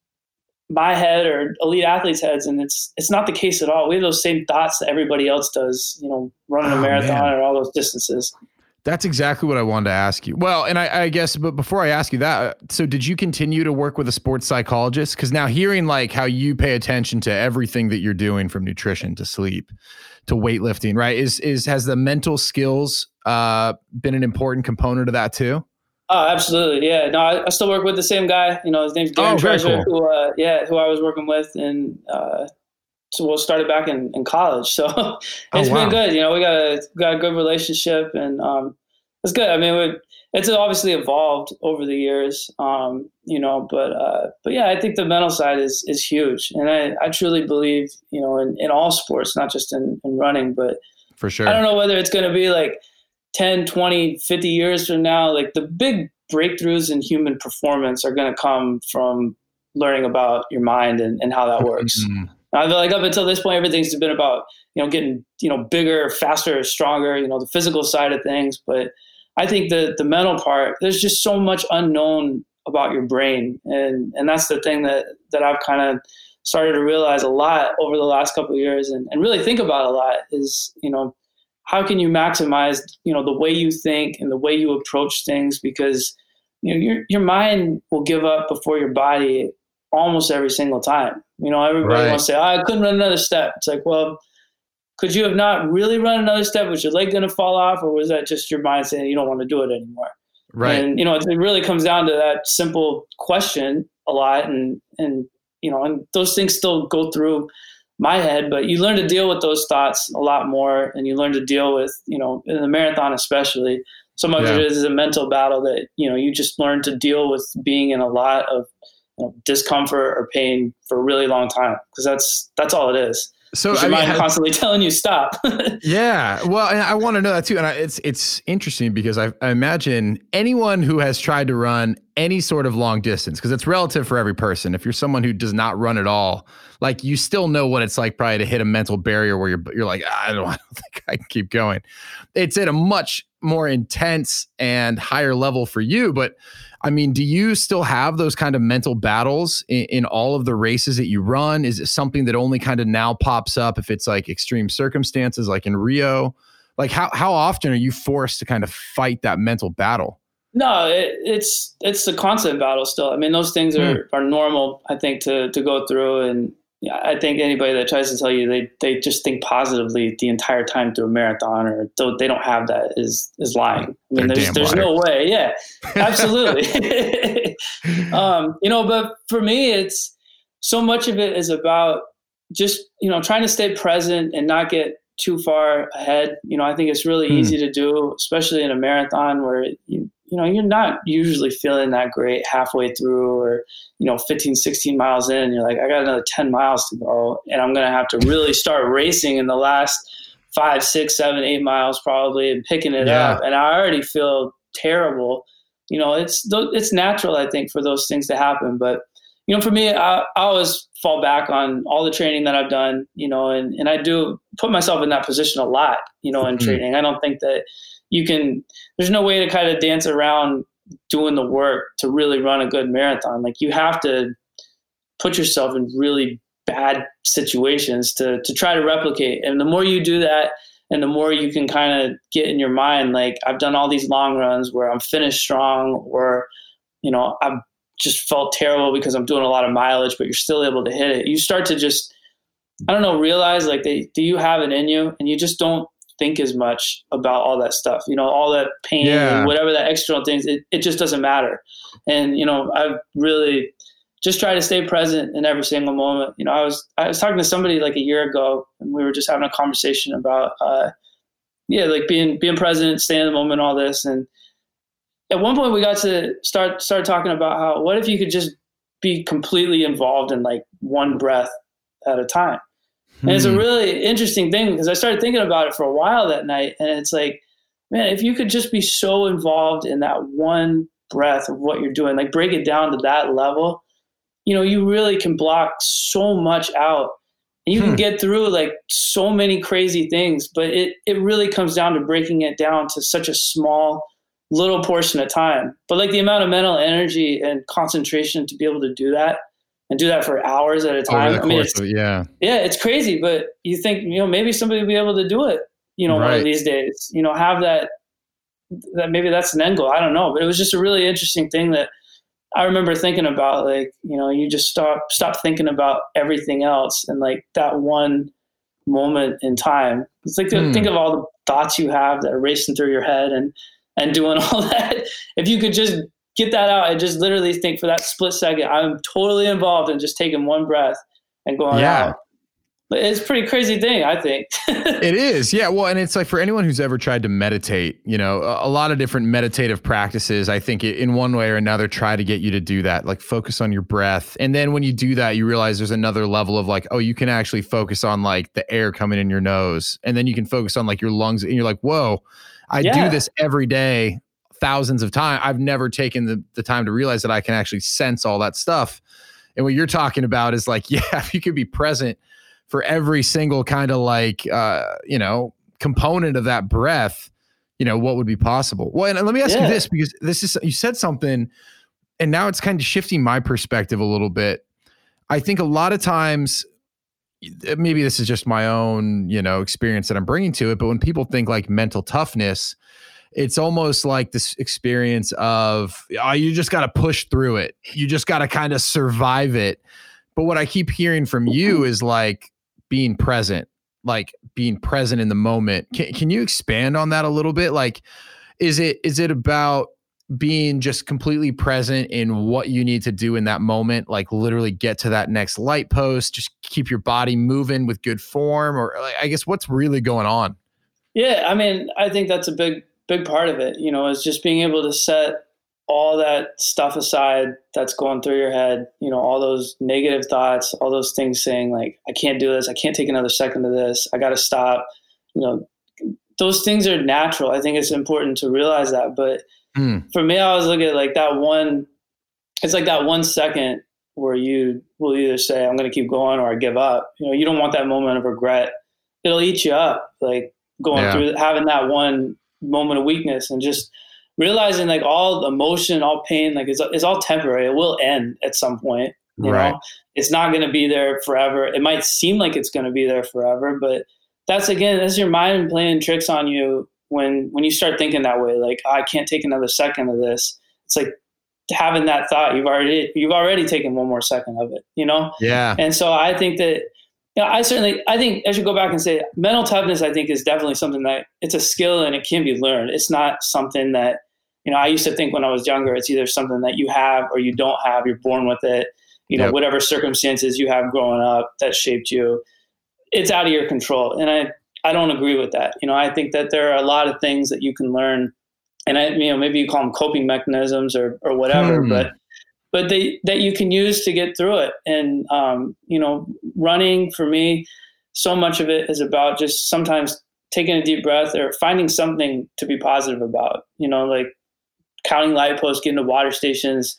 my head or elite athletes' heads, and it's it's not the case at all. We have those same thoughts that everybody else does, you know, running oh, a marathon man. Or all those distances. That's exactly what I wanted to ask you. Well, and I, I guess, but before I ask you that, so did you continue to work with a sports psychologist? Because now hearing like how you pay attention to everything that you're doing, from nutrition to sleep to weightlifting, right? Is is has the mental skills uh, been an important component of that too? Oh, absolutely. Yeah. No, I, I still work with the same guy, you know, his name's Darren oh, Treasure, cool. who, uh, yeah, who I was working with. And, uh, so we'll start it back in, in college. So it's oh, wow. been good. You know, we got a, got a good relationship and, um, it's good. I mean, we, it's obviously evolved over the years. Um, you know, but, uh, but yeah, I think the mental side is, is huge. And I, I truly believe, you know, in, in all sports, not just in, in running, but for sure. I don't know whether it's going to be like ten, twenty, fifty years from now, like the big breakthroughs in human performance are going to come from learning about your mind and, and how that works. Mm-hmm. I feel like up until this point, everything's been about, you know, getting, you know, bigger, faster, stronger, you know, the physical side of things. But I think the, the mental part, there's just so much unknown about your brain. And, and that's the thing that, that I've kind of started to realize a lot over the last couple of years and, and really think about a lot is, you know, how can you maximize, you know, the way you think and the way you approach things? Because, you know, your your mind will give up before your body almost every single time. You know, everybody right. wants to say, oh, I couldn't run another step. It's like, well, could you have not really run another step? Was your leg going to fall off? Or was that just your mind saying you don't want to do it anymore? Right. And, you know, it really comes down to that simple question a lot. And, and you know, and those things still go through my head, but you learn to deal with those thoughts a lot more and you learn to deal with, you know, in the marathon, especially So much yeah. of it is a mental battle that, you know, you just learn to deal with being in a lot of you know, discomfort or pain for a really long time. Cause that's, that's all it is. So your I mean, mind I, constantly telling you stop. yeah. Well, and I want to know that too. And I, it's, it's interesting because I, I imagine anyone who has tried to run any sort of long distance, cause it's relative for every person. If you're someone who does not run at all, like you still know what it's like probably to hit a mental barrier where you're, you're like, I don't, I don't think I can keep going. It's at a much more intense and higher level for you. But I mean, do you still have those kind of mental battles in, in all of the races that you run? Is it something that only kind of now pops up if it's like extreme circumstances, like in Rio? Like how, how often are you forced to kind of fight that mental battle? No, it, it's, it's a constant battle still. I mean, those things are, hmm. are normal, I think, to, to go through. And I think anybody that tries to tell you they, they just think positively the entire time through a marathon or they don't have that is, is lying. I mean, They're there's, there's no way. Yeah, absolutely. um, you know, but for me, it's so much of it is about just, you know, trying to stay present and not get too far ahead. You know, I think it's really hmm. easy to do, especially in a marathon where you, you know, you're not usually feeling that great halfway through or, you know, fifteen, sixteen miles in and you're like, I got another ten miles to go and I'm going to have to really start racing in the last five, six, seven, eight miles probably and picking it yeah. up. And I already feel terrible. You know, it's, it's natural, I think, for those things to happen. But, you know, for me, I, I always fall back on all the training that I've done, you know, and, and I do put myself in that position a lot, you know, in mm-hmm. training. I don't think that you can, there's no way to kind of dance around doing the work to really run a good marathon. Like you have to put yourself in really bad situations to, to try to replicate. And the more you do that and the more you can kind of get in your mind, like I've done all these long runs where I'm finished strong or, you know, I've just felt terrible because I'm doing a lot of mileage, but you're still able to hit it. You start to just, I don't know, realize like, they, do you have it in you? And you just don't think as much about all that stuff, you know, all that pain yeah. and whatever that external things, it, it just doesn't matter. And, you know, I've really just tried to stay present in every single moment. You know, I was, I was talking to somebody like a year ago and we were just having a conversation about, uh, yeah, like being, being present, staying in the moment, all this. And at one point we got to start, start talking about how, what if you could just be completely involved in like one breath at a time? And it's a really interesting thing because I started thinking about it for a while that night. And it's like, man, if you could just be so involved in that one breath of what you're doing, like break it down to that level, you know, you really can block so much out and you hmm. can get through like so many crazy things, but it, it really comes down to breaking it down to such a small little portion of time. But like the amount of mental energy and concentration to be able to do that, and do that for hours at a time. I mean, it's, it, yeah, yeah, it's crazy, but you think, you know, maybe somebody will be able to do it, you know, right. one of these days, you know, have that, that maybe that's an end goal. I don't know, but it was just a really interesting thing that I remember thinking about, like, you know, you just stop, stop thinking about everything else. And like that one moment in time, it's like, hmm. think of all the thoughts you have that are racing through your head and, and doing all that. If you could just get that out and just literally think for that split second, I'm totally involved in just taking one breath and going yeah. out. But it's a pretty crazy thing, I think. It is. Yeah. Well, and it's like for anyone who's ever tried to meditate, you know, a lot of different meditative practices, I think in one way or another, try to get you to do that, like focus on your breath. And then when you do that, you realize there's another level of like, oh, you can actually focus on like the air coming in your nose. And then you can focus on like your lungs and you're like, whoa, I yeah. do this every day. Thousands of times. I've never taken the, the time to realize that I can actually sense all that stuff. And what you're talking about is like, yeah, if you could be present for every single kind of like, uh, you know, component of that breath, you know, what would be possible? Well, and let me ask yeah. you this, because this is, you said something and now it's kind of shifting my perspective a little bit. I think a lot of times, maybe this is just my own, you know, experience that I'm bringing to it, but when people think like mental toughness, it's almost like this experience of, oh, you just got to push through it. You just got to kind of survive it. But what I keep hearing from you is like being present, like being present in the moment. Can, can you expand on that a little bit? Like, is it is it about being just completely present in what you need to do in that moment? Like literally get to that next light post, just keep your body moving with good form, or like, I guess what's really going on? Yeah, I mean, I think that's a big big part of it, you know, is just being able to set all that stuff aside that's going through your head, you know, all those negative thoughts, all those things saying like, I can't do this. I can't take another second of this. I got to stop. You know, those things are natural. I think it's important to realize that. But mm. for me, I always look at like that one, it's like that one second where you will either say, I'm going to keep going or I give up. You know, you don't want that moment of regret. It'll eat you up, like going yeah. through having that one moment of weakness and just realizing like all the emotion, all pain, like it's, it's all temporary. It will end at some point. You right. know, it's not going to be there forever. It might seem like it's going to be there forever, but that's, again, that's your mind playing tricks on you. When, when you start thinking that way, like, oh, I can't take another second of this. It's like having that thought, you've already, you've already taken one more second of it, you know? Yeah. And so I think that, yeah, I certainly, I think I should go back and say mental toughness, I think, is definitely something that it's a skill and it can be learned. It's not something that, you know, I used to think when I was younger, it's either something that you have or you don't have, you're born with it, you know, yep. whatever circumstances you have growing up that shaped you, it's out of your control. And I, I don't agree with that. You know, I think that there are a lot of things that you can learn and I, you know, maybe you call them coping mechanisms or, or whatever, hmm. but but they, that you can use to get through it. And, um, you know, running for me, so much of it is about just sometimes taking a deep breath or finding something to be positive about, you know, like counting light posts, getting to water stations,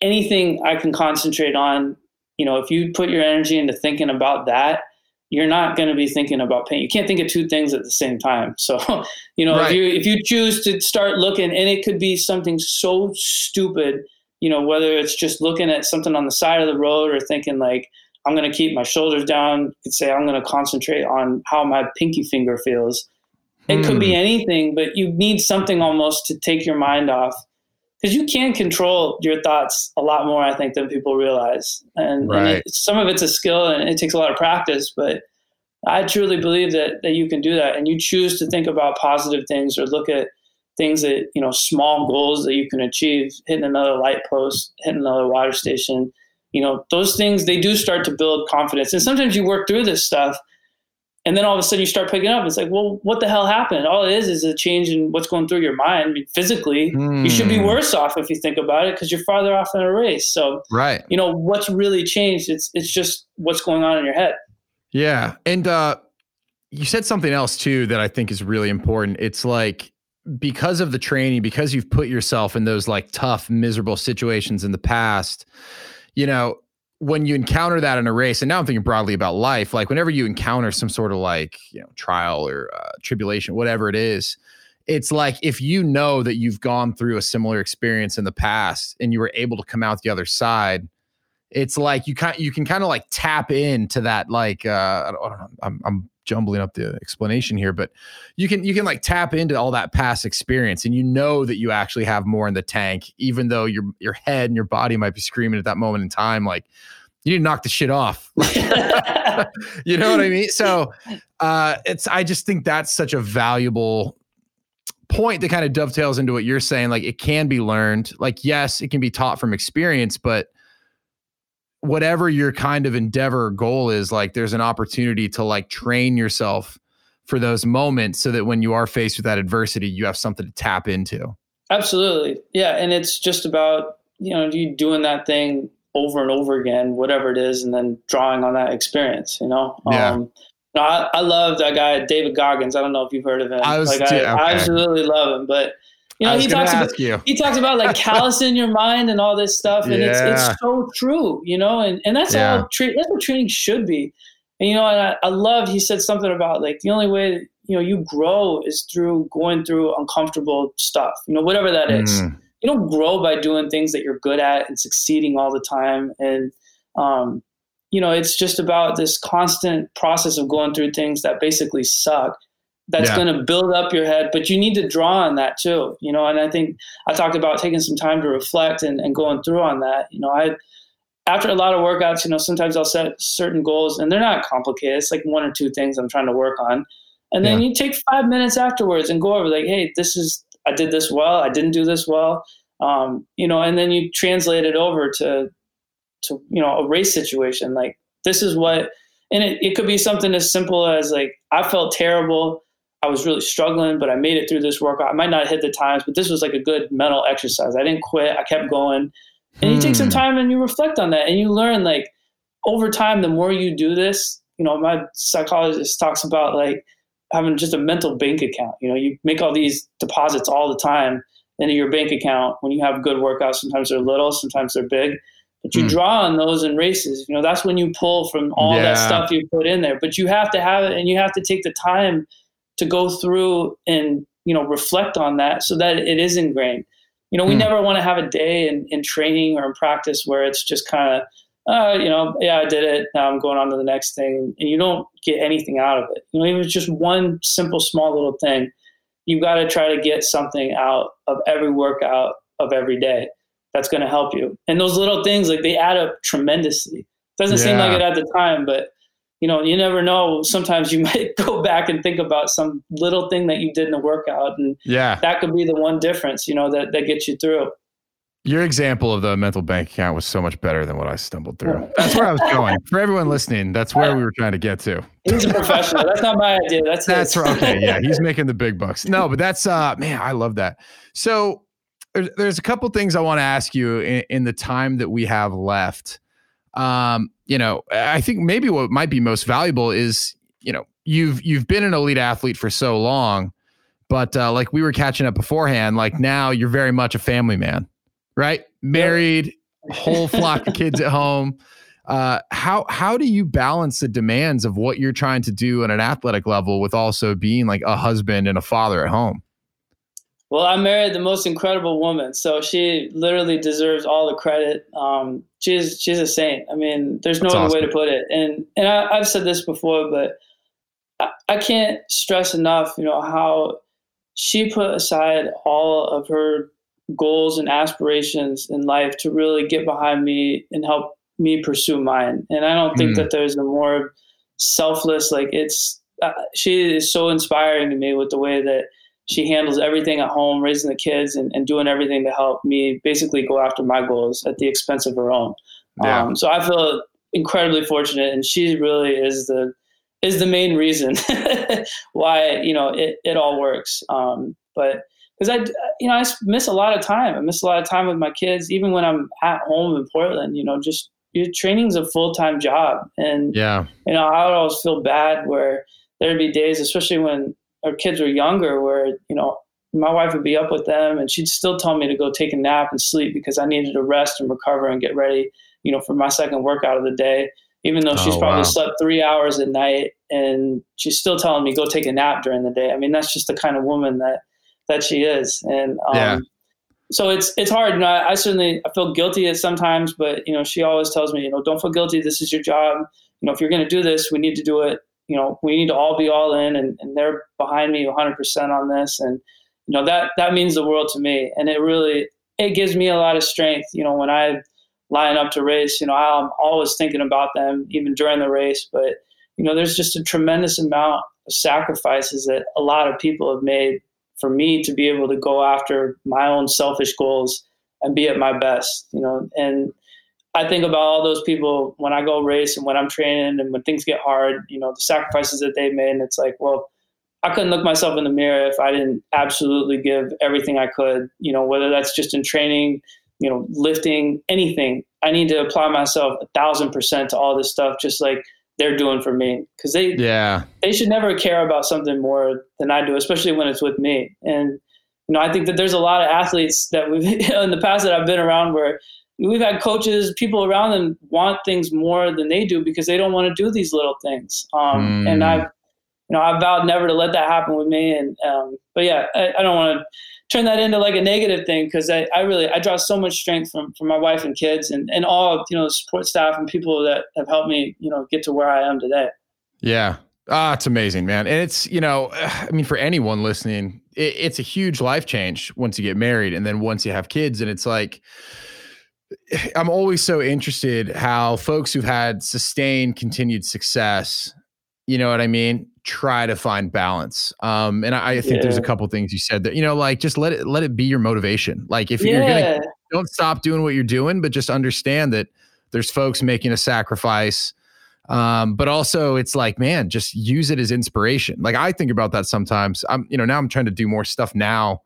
anything I can concentrate on. You know, if you put your energy into thinking about that, you're not going to be thinking about pain. You can't think of two things at the same time. So, you know, right. if you, if you choose to start looking, and it could be something so stupid, you know, whether it's just looking at something on the side of the road or thinking like, I'm going to keep my shoulders down. You could say, I'm going to concentrate on how my pinky finger feels. It hmm. could be anything, but you need something almost to take your mind off, because you can control your thoughts a lot more, I think, than people realize. And, right. and it, some of it's a skill and it takes a lot of practice, but I truly believe that, that you can do that. And you choose to think about positive things or look at things that, you know, small goals that you can achieve, hitting another light post, hitting another water station, you know, those things, they do start to build confidence. And sometimes you work through this stuff and then all of a sudden you start picking up. It's like, well, what the hell happened? All it is is a change in what's going through your mind. I mean, physically, mm. you should be worse off if you think about it, because you're farther off in a race. So, right. you know, what's really changed? It's, it's just what's going on in your head. Yeah. And, uh, you said something else too, that I think is really important. It's like, because of the training, because you've put yourself in those like tough, miserable situations in the past, you know, when you encounter that in a race, and now I'm thinking broadly about life, like whenever you encounter some sort of like, you know, trial or uh, tribulation, whatever it is, it's like, if you know that you've gone through a similar experience in the past and you were able to come out the other side, it's like, you can, you can kind of like tap into that, like, uh, I don't, I don't know, I'm, I'm jumbling up the explanation here, but you can, you can like tap into all that past experience, and you know that you actually have more in the tank, even though your, your head and your body might be screaming at that moment in time, like, you need to knock the shit off. You know what I mean? So, uh, it's, I just think that's such a valuable point that kind of dovetails into what you're saying. Like, it can be learned. Like, yes, it can be taught from experience, but whatever your kind of endeavor or goal is, like, there's an opportunity to like train yourself for those moments so that when you are faced with that adversity, you have something to tap into. Absolutely. Yeah. And it's just about, you know, you doing that thing over and over again, whatever it is, and then drawing on that experience, you know? Yeah. Um, no, I, I love that guy, David Goggins. I don't know if you've heard of him. I, was, like, I, okay. I absolutely love him, but you know, he talks about, you. he talks about like callous in your mind and all this stuff. And yeah. it's, it's so true, you know, and, and that's yeah. all tra- that's what training should be. And, you know, and I, I love, he said something about like, the only way, that, you know, you grow is through going through uncomfortable stuff, you know, whatever that mm. is. You don't grow by doing things that you're good at and succeeding all the time. And, um, you know, it's just about this constant process of going through things that basically suck. That's yeah. going to build up your head, but you need to draw on that too, you know? And I think I talked about taking some time to reflect and, and going through on that. You know, I, after a lot of workouts, you know, sometimes I'll set certain goals and they're not complicated. It's like one or two things I'm trying to work on. And then yeah. you take five minutes afterwards and go over like, hey, this is, I did this well, I didn't do this well. Um, you know, and then you translate it over to, to, you know, a race situation. Like this is what, and it, it could be something as simple as like, I felt terrible. I was really struggling, but I made it through this workout. I might not hit the times, but this was like a good mental exercise. I didn't quit. I kept going. And hmm. you take some time and you reflect on that, and you learn, like, over time, the more you do this, you know, my psychologist talks about like having just a mental bank account. You know, you make all these deposits all the time into your bank account when you have good workouts. Sometimes they're little, sometimes they're big, but you mm. draw on those in races. You know, that's when you pull from all yeah. that stuff you put in there, but you have to have it, and you have to take the time to go through and, you know, reflect on that so that it is ingrained. You know, we mm. never want to have a day in, in training or in practice where it's just kind of, Uh, you know, yeah, I did it. Now I'm going on to the next thing. And you don't get anything out of it. You know, even if it's just one simple, small little thing, you've got to try to get something out of every workout of every day that's going to help you. And those little things, like, they add up tremendously. Doesn't yeah. seem like it at the time, but, you know, you never know. Sometimes you might go back and think about some little thing that you did in the workout. And yeah. that could be the one difference, you know, that, that gets you through. Your example of the mental bank account was so much better than what I stumbled through. That's where I was going. For everyone listening, that's where we were trying to get to. He's a professional. That's not my idea. That's that's right. Okay. Yeah, he's making the big bucks. No, but that's uh, man, I love that. So there's, there's a couple things I want to ask you in, in the time that we have left. Um, you know, I think maybe what might be most valuable is, you know, you've you've been an elite athlete for so long, but uh, like we were catching up beforehand, like now you're very much a family man. Right? Married, yep. whole flock of kids at home. Uh, how, how do you balance the demands of what you're trying to do at an athletic level with also being like a husband and a father at home? Well, I married the most incredible woman. So she literally deserves all the credit. Um, she's, she's a saint. I mean, there's no That's other awesome. way to put it. And, and I, I've said this before, but I, I can't stress enough, you know, how she put aside all of her goals and aspirations in life to really get behind me and help me pursue mine. And I don't think mm. that there's a more selfless, like it's, uh, she is so inspiring to me with the way that she handles everything at home, raising the kids and, and doing everything to help me basically go after my goals at the expense of her own. Yeah. Um, so I feel incredibly fortunate, and she really is the, is the main reason why, you know, it, it all works. Um, but Because I, you know, I miss a lot of time. I miss a lot of time with my kids, even when I'm at home in Portland. You know, just your training's a full time job, and yeah, you know, I would always feel bad where there'd be days, especially when our kids were younger, where, you know, my wife would be up with them, and she'd still tell me to go take a nap and sleep because I needed to rest and recover and get ready, you know, for my second workout of the day. Even though she's oh, probably wow. slept three hours at night, and she's still telling me go take a nap during the day. I mean, that's just the kind of woman that. that she is. And, um, yeah. so it's, it's hard. You know, I, I certainly, I feel guilty at sometimes, but, you know, she always tells me, you know, don't feel guilty. This is your job. You know, if you're going to do this, we need to do it. You know, we need to all be all in, and, and they're behind me one hundred percent on this. And, you know, that, that means the world to me. And it really, it gives me a lot of strength. You know, when I line up to race, you know, I'm always thinking about them even during the race, but, you know, there's just a tremendous amount of sacrifices that a lot of people have made for me to be able to go after my own selfish goals and be at my best, you know. And I think about all those people when I go race and when I'm training and when things get hard, you know, the sacrifices that they made. And it's like, well, I couldn't look myself in the mirror if I didn't absolutely give everything I could, you know, whether that's just in training, you know, lifting, anything. I need to apply myself a thousand percent to all this stuff, just like they're doing for me, because they yeah. they should never care about something more than I do, especially when it's with me. And, you know, I think that there's a lot of athletes that we've in the past that I've been around where we've had coaches, people around them want things more than they do because they don't want to do these little things. Um, mm. And I've, you know, I've vowed never to let that happen with me. And, um, but yeah, I, I don't want to turn that into like a negative thing, because I, I really, I draw so much strength from, from my wife and kids and, and all of, you know, the support staff and people that have helped me, you know, get to where I am today. Yeah. Ah, it's amazing, man. And it's, you know, I mean, for anyone listening, it, it's a huge life change once you get married and then once you have kids. And it's like, I'm always so interested how folks who've had sustained continued success, you know what I mean, try to find balance. Um, and I, I think yeah. there's a couple things you said that, you know, like just let it, let it be your motivation. Like if yeah. you're going to, don't stop doing what you're doing, but just understand that there's folks making a sacrifice Um, but also it's like, man, just use it as inspiration. Like I think about that sometimes. I'm, you know, now I'm trying to do more stuff now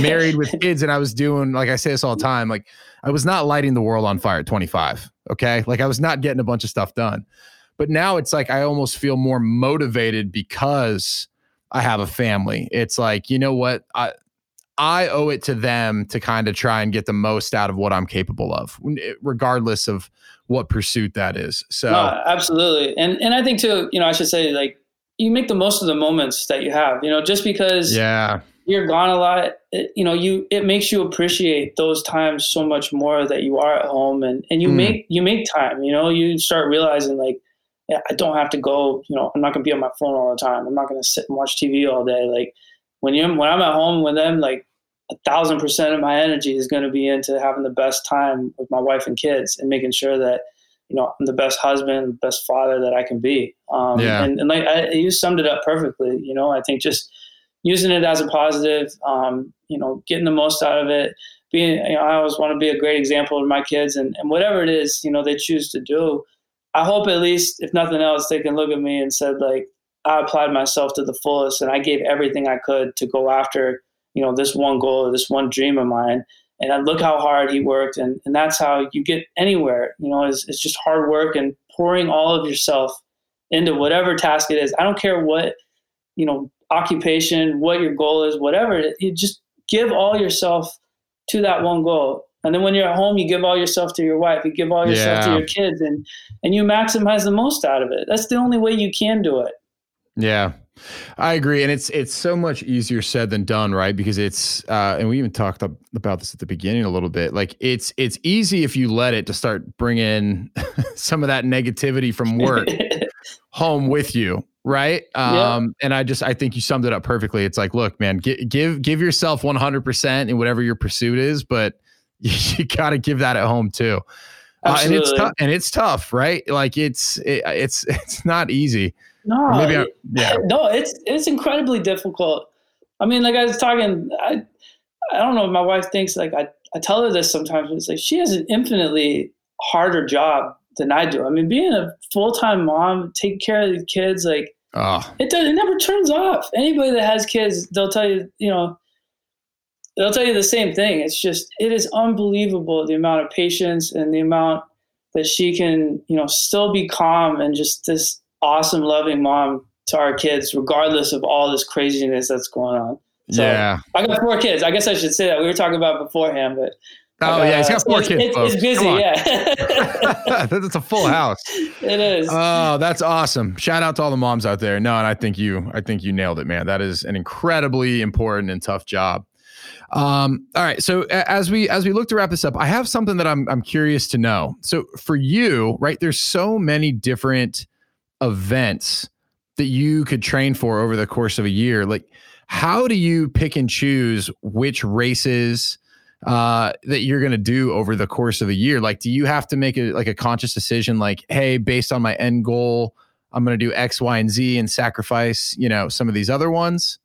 married with kids. And I was doing, like I say this all the time, like I was not lighting the world on fire at twenty-five. Okay. Like I was not getting a bunch of stuff done, but now it's like, I almost feel more motivated because I have a family. It's like, you know what? I, I owe it to them to kind of try and get the most out of what I'm capable of, regardless of what pursuit that is. So no, absolutely. And, and I think too, you know, I should say like you make the most of the moments that you have, you know, just because yeah. you're gone a lot, it, you know, you, it makes you appreciate those times so much more that you are at home and, and you mm. make, you make time, you know, you start realizing like, yeah, I don't have to go, you know, I'm not gonna be on my phone all the time. I'm not going to sit and watch T V all day. Like, When you're when I'm at home with them, like a thousand percent of my energy is going to be into having the best time with my wife and kids, and making sure that you know I'm the best husband, best father that I can be. Um, yeah. And, and like I, you summed it up perfectly. You know, I think just using it as a positive, um, you know, getting the most out of it. Being, you know, I always want to be a great example to my kids, and, and whatever it is, you know, they choose to do. I hope at least, if nothing else, they can look at me and said like, I applied myself to the fullest and I gave everything I could to go after, you know, this one goal or this one dream of mine. And I look how hard he worked. And, and that's how you get anywhere, you know, it's, it's just hard work and pouring all of yourself into whatever task it is. I don't care what, you know, occupation, what your goal is, whatever it is, you just give all yourself to that one goal. And then when you're at home, you give all yourself to your wife, you give all yourself yeah. to your kids and, and you maximize the most out of it. That's the only way you can do it. Yeah, I agree. And it's, it's so much easier said than done, right? Because it's, uh, and we even talked about this at the beginning a little bit, like it's, it's easy if you let it to start bringing some of that negativity from work home with you. Right. Um, yeah. And I just, I think you summed it up perfectly. It's like, look, man, g- give, give yourself one hundred percent in whatever your pursuit is, but you, you got to give that at home too. Uh, and it's tough and it's tough, right? Like it's, it, it's, it's not easy. No, maybe I, yeah. no, it's, it's incredibly difficult. I mean, like I was talking, I, I don't know if my wife thinks like, I, I tell her this sometimes, but it's like, she has an infinitely harder job than I do. I mean, being a full-time mom, taking care of the kids, like oh. it does, it never turns off. Anybody that has kids, they'll tell you, you know, they'll tell you the same thing. It's just, it is unbelievable the amount of patience and the amount that she can, you know, still be calm and just this awesome, loving mom to our kids, regardless of all this craziness that's going on. So yeah. I got four kids. I guess I should say that. We were talking about it beforehand, but. Oh got, yeah. He's got four it's, kids. It's, folks. It's busy. Yeah. That's a full house. It is. Oh, that's awesome. Shout out to all the moms out there. No. And I think you, I think you nailed it, man. That is an incredibly important and tough job. Um, all right. So as we, as we look to wrap this up, I have something that I'm, I'm curious to know. So for you, right, there's so many different events that you could train for over the course of a year. Like how do you pick and choose which races uh, that you're going to do over the course of a year? Like, do you have to make a, like a conscious decision? Like, hey, based on my end goal, I'm going to do X, Y, and Z and sacrifice, you know, some of these other ones.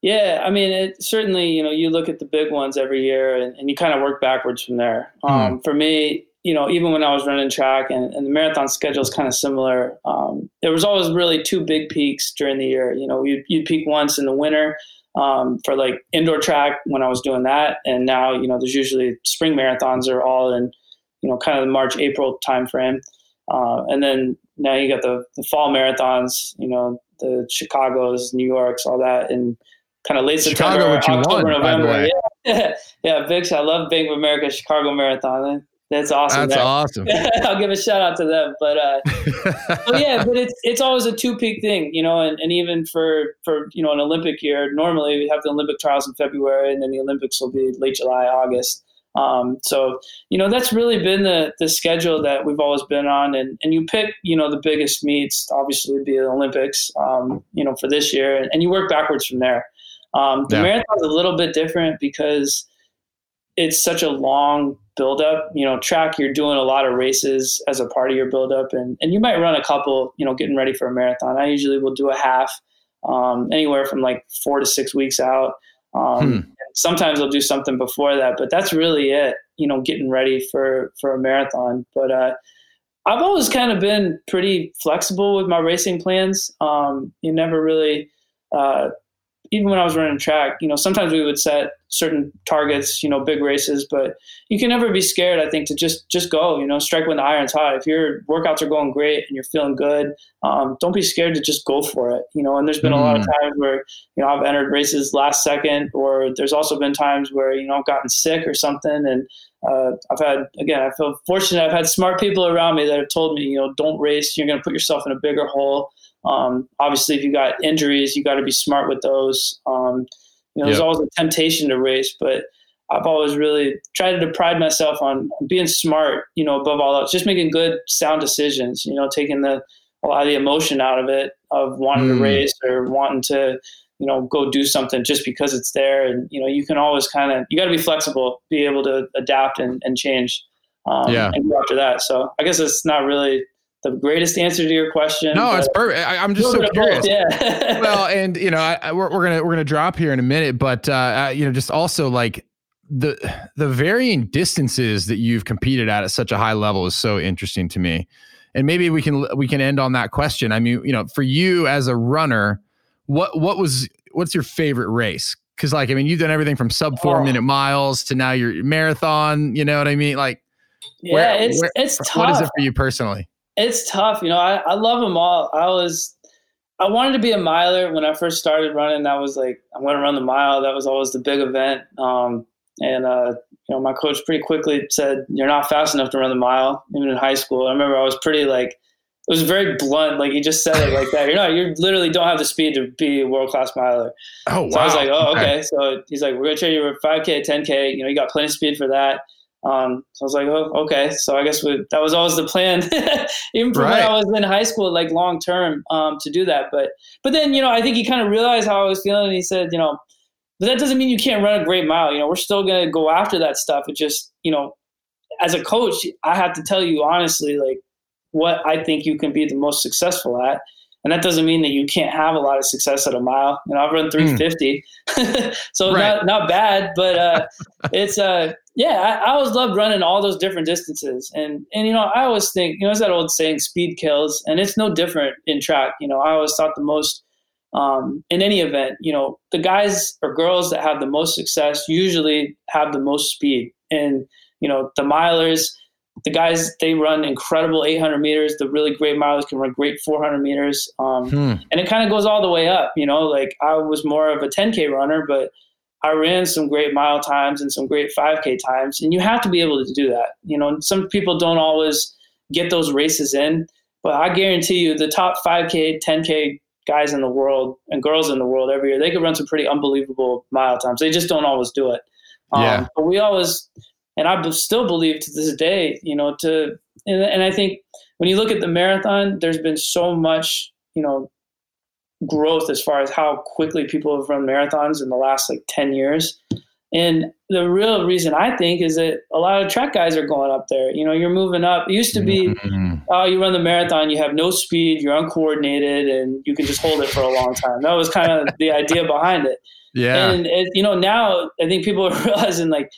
Yeah. I mean, it certainly, you know, you look at the big ones every year and, and you kind of work backwards from there. Um, mm-hmm. For me, you know, even when I was running track and, and the marathon schedule is kind of similar, um, there was always really two big peaks during the year. You know, you'd, you'd peak once in the winter um, for like indoor track when I was doing that. And now, you know, there's usually spring marathons are all in, you know, kind of the March, April timeframe. Uh, and then now you got the, the fall marathons, you know, the Chicago's, New York's, all that. And kind of late Chicago, September, October, won, November. Yeah. yeah, Vicks. I love Bank of America, Chicago Marathon. That's awesome. That's man. awesome. I'll give a shout out to them, but, uh, but yeah, but it's, it's always a two peak thing, you know, and, and even for, for, you know, an Olympic year, normally we have the Olympic trials in February and then the Olympics will be late July, August. Um, so, you know, that's really been the, the schedule that we've always been on and, and you pick, you know, the biggest meets obviously would be the Olympics, um, you know, for this year and, and you work backwards from there. Um, the yeah. marathon's a little bit different because it's such a long buildup, you know, track, you're doing a lot of races as a part of your buildup and, and you might run a couple, you know, getting ready for a marathon. I usually will do a half, um, anywhere from like four to six weeks out. Um, hmm. and sometimes I'll do something before that, but that's really it, you know, getting ready for, for a marathon. But, uh, I've always kind of been pretty flexible with my racing plans. Um, you never really, uh, even when I was running track, you know, sometimes we would set certain targets, you know, big races, but you can never be scared, I think, to just, just go, you know, strike when the iron's hot. If your workouts are going great and you're feeling good, um, don't be scared to just go for it, you know, and there's been mm. a lot of times where, you know, I've entered races last second, or there's also been times where, you know, I've gotten sick or something, and, Uh, I've had, again, I feel fortunate. I've had smart people around me that have told me, you know, don't race. You're going to put yourself in a bigger hole. Um, obviously, if you got injuries, you got to be smart with those. Um, you know, yep. There's always a temptation to race, but I've always really tried to pride myself on being smart, you know, above all else, just making good, sound decisions, you know, taking the, a lot of the emotion out of it, of wanting mm. to race or wanting to, you know, go do something just because it's there. And, you know, you can always kind of, you got to be flexible, be able to adapt and, and change um, yeah. and go after that. So I guess it's not really the greatest answer to your question. No, it's perfect. I, I'm just so curious. Yeah. Well, and you know, I, I, we're, we're going to, we're going to drop here in a minute, but uh, you know, just also like the, the varying distances that you've competed at at such a high level is so interesting to me. And maybe we can, we can end on that question. I mean, you know, for you as a runner, What what was what's your favorite race? Because like I mean, you've done everything from sub four oh. minute miles to now your marathon. You know what I mean? Like, yeah, where, it's where, it's tough. What is it for you personally? It's tough. You know, I, I love them all. I was I wanted to be a miler when I first started running. That was like I want to run the mile. That was always the big event. Um, and uh, you know, my coach pretty quickly said you're not fast enough to run the mile. Even in high school, I remember I was pretty like. It was very blunt. Like, you just said it like that. You're not, you literally don't have the speed to be a world-class miler. Oh, wow. So I was like, oh, okay. okay. So he's like, we're going to train you for five K, ten K. You know, you got plenty of speed for that. Um, so I was like, oh, okay. So I guess we, that was always the plan. Even from right. when I was in high school, like long-term um, to do that. But, but then, you know, I think he kind of realized how I was feeling. And he said, you know, but that doesn't mean you can't run a great mile. You know, we're still going to go after that stuff. It just, you know, as a coach, I have to tell you honestly, like, what I think you can be the most successful at. And that doesn't mean that you can't have a lot of success at a mile. You know, I've run three fifty, mm. so right. not not bad, but uh, it's, uh, yeah, I, I always loved running all those different distances. And, and, you know, I always think, you know, it's that old saying, speed kills, and it's no different in track. You know, I always thought the most, um, in any event, you know, the guys or girls that have the most success usually have the most speed. And, you know, the milers, the guys, they run incredible eight hundred meters. The really great milers can run great four hundred meters. Um, hmm. And it kind of goes all the way up, you know, like I was more of a ten K runner, but I ran some great mile times and some great five K times. And you have to be able to do that. You know, some people don't always get those races in, but I guarantee you the top five K, ten K guys in the world and girls in the world every year, they could run some pretty unbelievable mile times. They just don't always do it. Um, yeah. But we always... And I still believe to this day, you know, to, and, and I think when you look at the marathon, there's been so much, you know, growth as far as how quickly people have run marathons in the last like ten years. And the real reason I think is that a lot of track guys are going up there, you know, you're moving up. It used to be, mm-hmm. oh, you run the marathon, you have no speed, you're uncoordinated, and you can just hold it for a long time. That was kind of the idea behind it. Yeah. And, it, you know, now I think people are realizing like,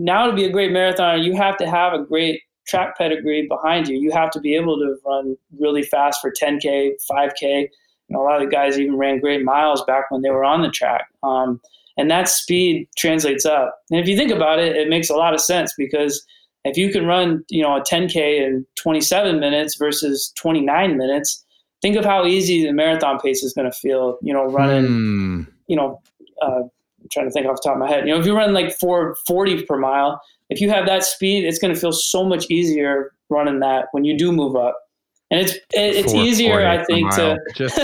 now to be a great marathoner, you have to have a great track pedigree behind you. You have to be able to run really fast for ten K, five K. You know, a lot of the guys even ran great miles back when they were on the track. Um, and that speed translates up. And if you think about it, it makes a lot of sense because if you can run, you know, a ten K in twenty-seven minutes versus twenty-nine minutes, think of how easy the marathon pace is going to feel, you know, running, mm. you know, uh, I'm trying to think off the top of my head. You know, if you run like four forty per mile, if you have that speed, it's going to feel so much easier running that when you do move up. And it's it's easier, I think, to just,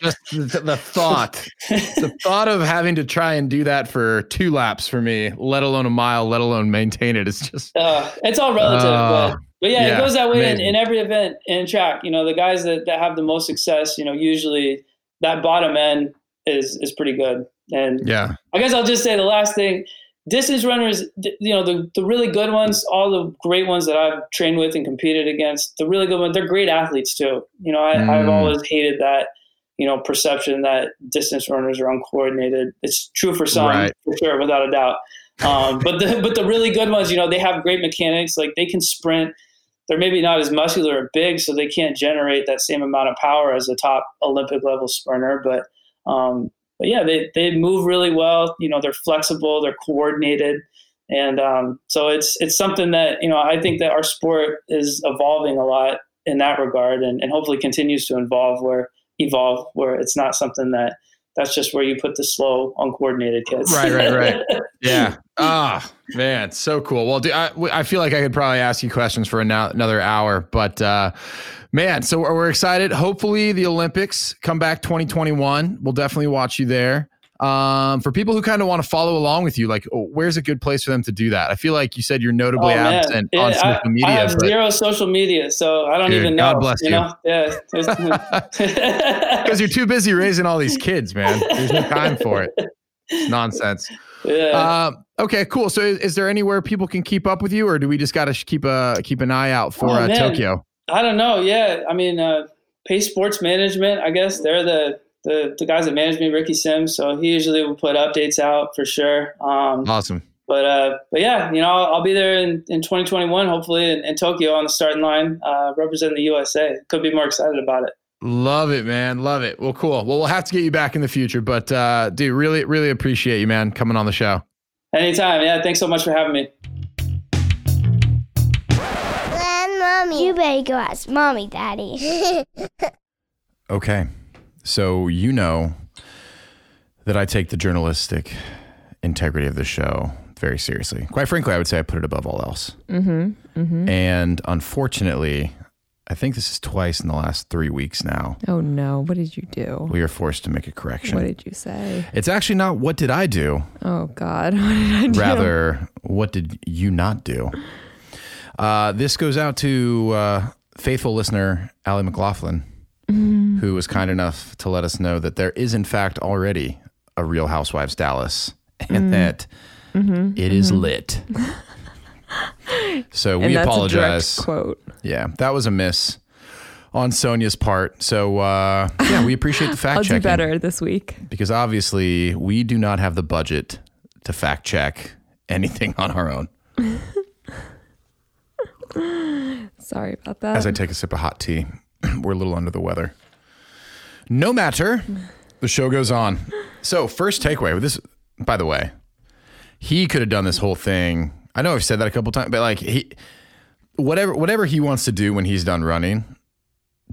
just the thought, the thought of having to try and do that for two laps for me, let alone a mile, let alone maintain it. It's just uh, it's all relative. Uh, but, but yeah, yeah, it goes that way in, in every event in track. You know, the guys that, that have the most success, you know, usually that bottom end is is pretty good. And yeah, I guess I'll just say the last thing, distance runners, you know, the, the really good ones, all the great ones that I've trained with and competed against, the really good ones, they're great athletes too. You know, I, mm. I've always hated that, you know, perception that distance runners are uncoordinated. It's true for some, right. for sure, without a doubt. Um, but the, but the really good ones, you know, they have great mechanics, like they can sprint, they're maybe not as muscular or big, so they can't generate that same amount of power as a top Olympic level sprinter. But, um, but yeah, they, they move really well. You know, they're flexible, they're coordinated. And um, so it's, it's something that, you know, I think that our sport is evolving a lot in that regard, and, and hopefully continues to evolve where evolve where it's not something that that's just where you put the slow, uncoordinated kids. Right, right, right. Yeah. Ah, oh, man, so cool. Well, dude, I, I feel like I could probably ask you questions for another hour, but uh, man, so we're excited. Hopefully the Olympics come back twenty twenty-one. We'll definitely watch you there. Um, for people who kind of want to follow along with you, like, oh, where's a good place for them to do that? I feel like you said you're notably oh, absent yeah, on social media. I have zero social media, so I don't dude, even know. God bless you. you. Know? Yeah, because you're too busy raising all these kids, man. There's no time for it. It's nonsense. Yeah. Um, okay, cool. So, is, is there anywhere people can keep up with you, or do we just got to keep a keep an eye out for oh, uh, Tokyo? I don't know. Yeah, I mean, uh, Pace Sports Management. I guess they're the The the guys that manage me, Ricky Sims, so he usually will put updates out for sure. Um, awesome. But uh, but yeah, you know, I'll, I'll be there in, in twenty twenty-one, hopefully in, in Tokyo on the starting line, uh, representing the U S A. Could be more excited about it. Love it, man. Love it. Well, cool. Well, we'll have to get you back in the future, but uh, dude, really, really appreciate you, man, coming on the show. Anytime. Yeah. Thanks so much for having me. Well, mommy, you better go ask mommy, daddy. Okay. So you know that I take the journalistic integrity of the show very seriously. Quite frankly, I would say I put it above all else. Mm-hmm, mm-hmm. And unfortunately, I think this is twice in the last three weeks now. Oh no, what did you do? We are forced to make a correction. What did you say? It's actually not what did I do. Oh God, what did I do? Rather, what did you not do? Uh, this goes out to uh, faithful listener, Allie McLaughlin. Mm-hmm. Who was kind enough to let us know that there is, in fact, already a Real Housewives Dallas, and mm-hmm. that mm-hmm. it is mm-hmm. lit. So we and that's apologize. A direct quote. Yeah, that was a miss on Sonia's part. So uh, yeah, we appreciate the fact I'll checking. I'll do better this week because obviously we do not have the budget to fact check anything on our own. Sorry about that. As I take a sip of hot tea. We're a little under the weather. No matter, the show goes on. So first takeaway with this, by the way, he could have done this whole thing. I know I've said that a couple times, but like he, whatever, whatever he wants to do when he's done running,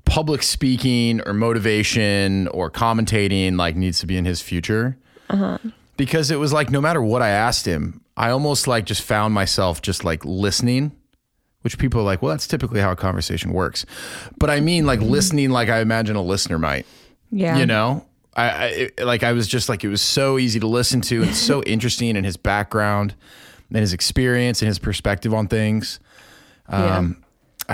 public speaking or motivation or commentating, like needs to be in his future uh-huh. because it was like, no matter what I asked him, I almost like just found myself just like listening. Which people are like, well, that's typically how a conversation works. But I mean, like mm-hmm. listening, like I imagine a listener might. Yeah. You know, I, I it, like I was just like, it was so easy to listen to and so interesting in his background and his experience and his perspective on things. Um, yeah.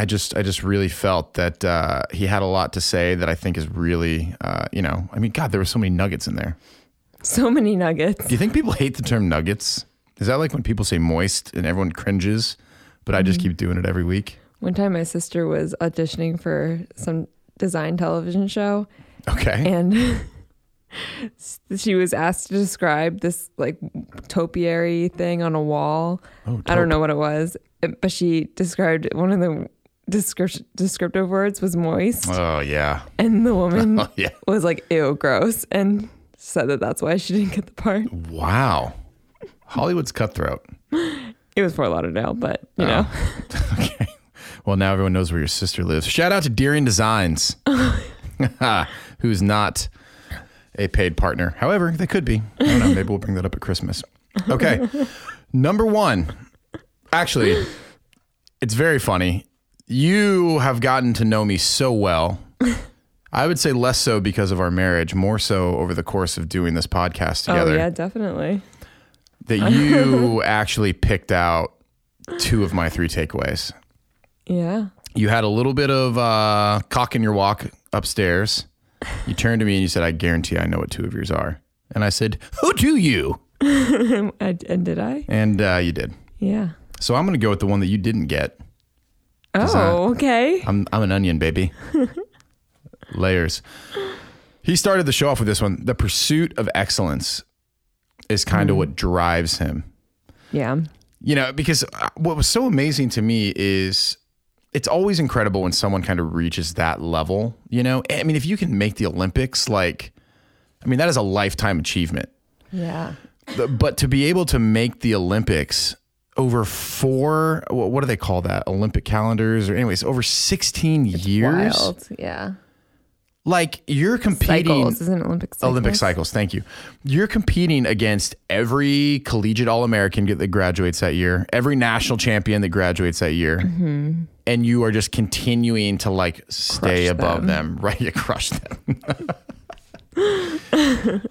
I just, I just really felt that uh, he had a lot to say that I think is really, uh, you know, I mean, God, there were so many nuggets in there. So many nuggets. Do you think people hate the term nuggets? Is that like when people say moist and everyone cringes? But I just keep doing it every week. One time my sister was auditioning for some design television show. Okay. And she was asked to describe this like topiary thing on a wall. Oh, I don't know what it was, but she described one of the description, descriptive words was moist. Oh, yeah. And the woman oh, yeah. was like, ew, gross, and said that that's why she didn't get the part. Wow. Hollywood's cutthroat. It was Fort Lauderdale, but, you know. Oh, okay. Well, now everyone knows where your sister lives. Shout out to Deering Designs, who's not a paid partner. However, they could be. I don't know. Maybe we'll bring that up at Christmas. Okay. Number one. Actually, it's very funny. You have gotten to know me so well. I would say less so because of our marriage, more so over the course of doing this podcast together. Oh, yeah, definitely. That you actually picked out two of my three takeaways. Yeah. You had a little bit of uh, cock in your walk upstairs. You turned to me and you said, I guarantee I know what two of yours are. And I said, who do you? I, and did I? And uh, you did. Yeah. So I'm going to go with the one that you didn't get. Oh, I, okay. I'm, I'm an onion, baby. Layers. He started the show off with this one. The pursuit of excellence is kind of mm. what drives him. Yeah. You know, because what was so amazing to me is it's always incredible when someone kind of reaches that level, you know? I mean, if you can make the Olympics, like, I mean, that is a lifetime achievement. Yeah. But to be able to make the Olympics over four, what do they call that? Olympic calendars or anyways, over sixteen it's years. Wild. Yeah. Like you're competing. Cycles, isn't it Olympic cycles? Olympic cycles. Thank you. You're competing against every collegiate All-American that graduates that year, every national champion that graduates that year. Mm-hmm. And you are just continuing to like stay crush above them. them, right? You crush them.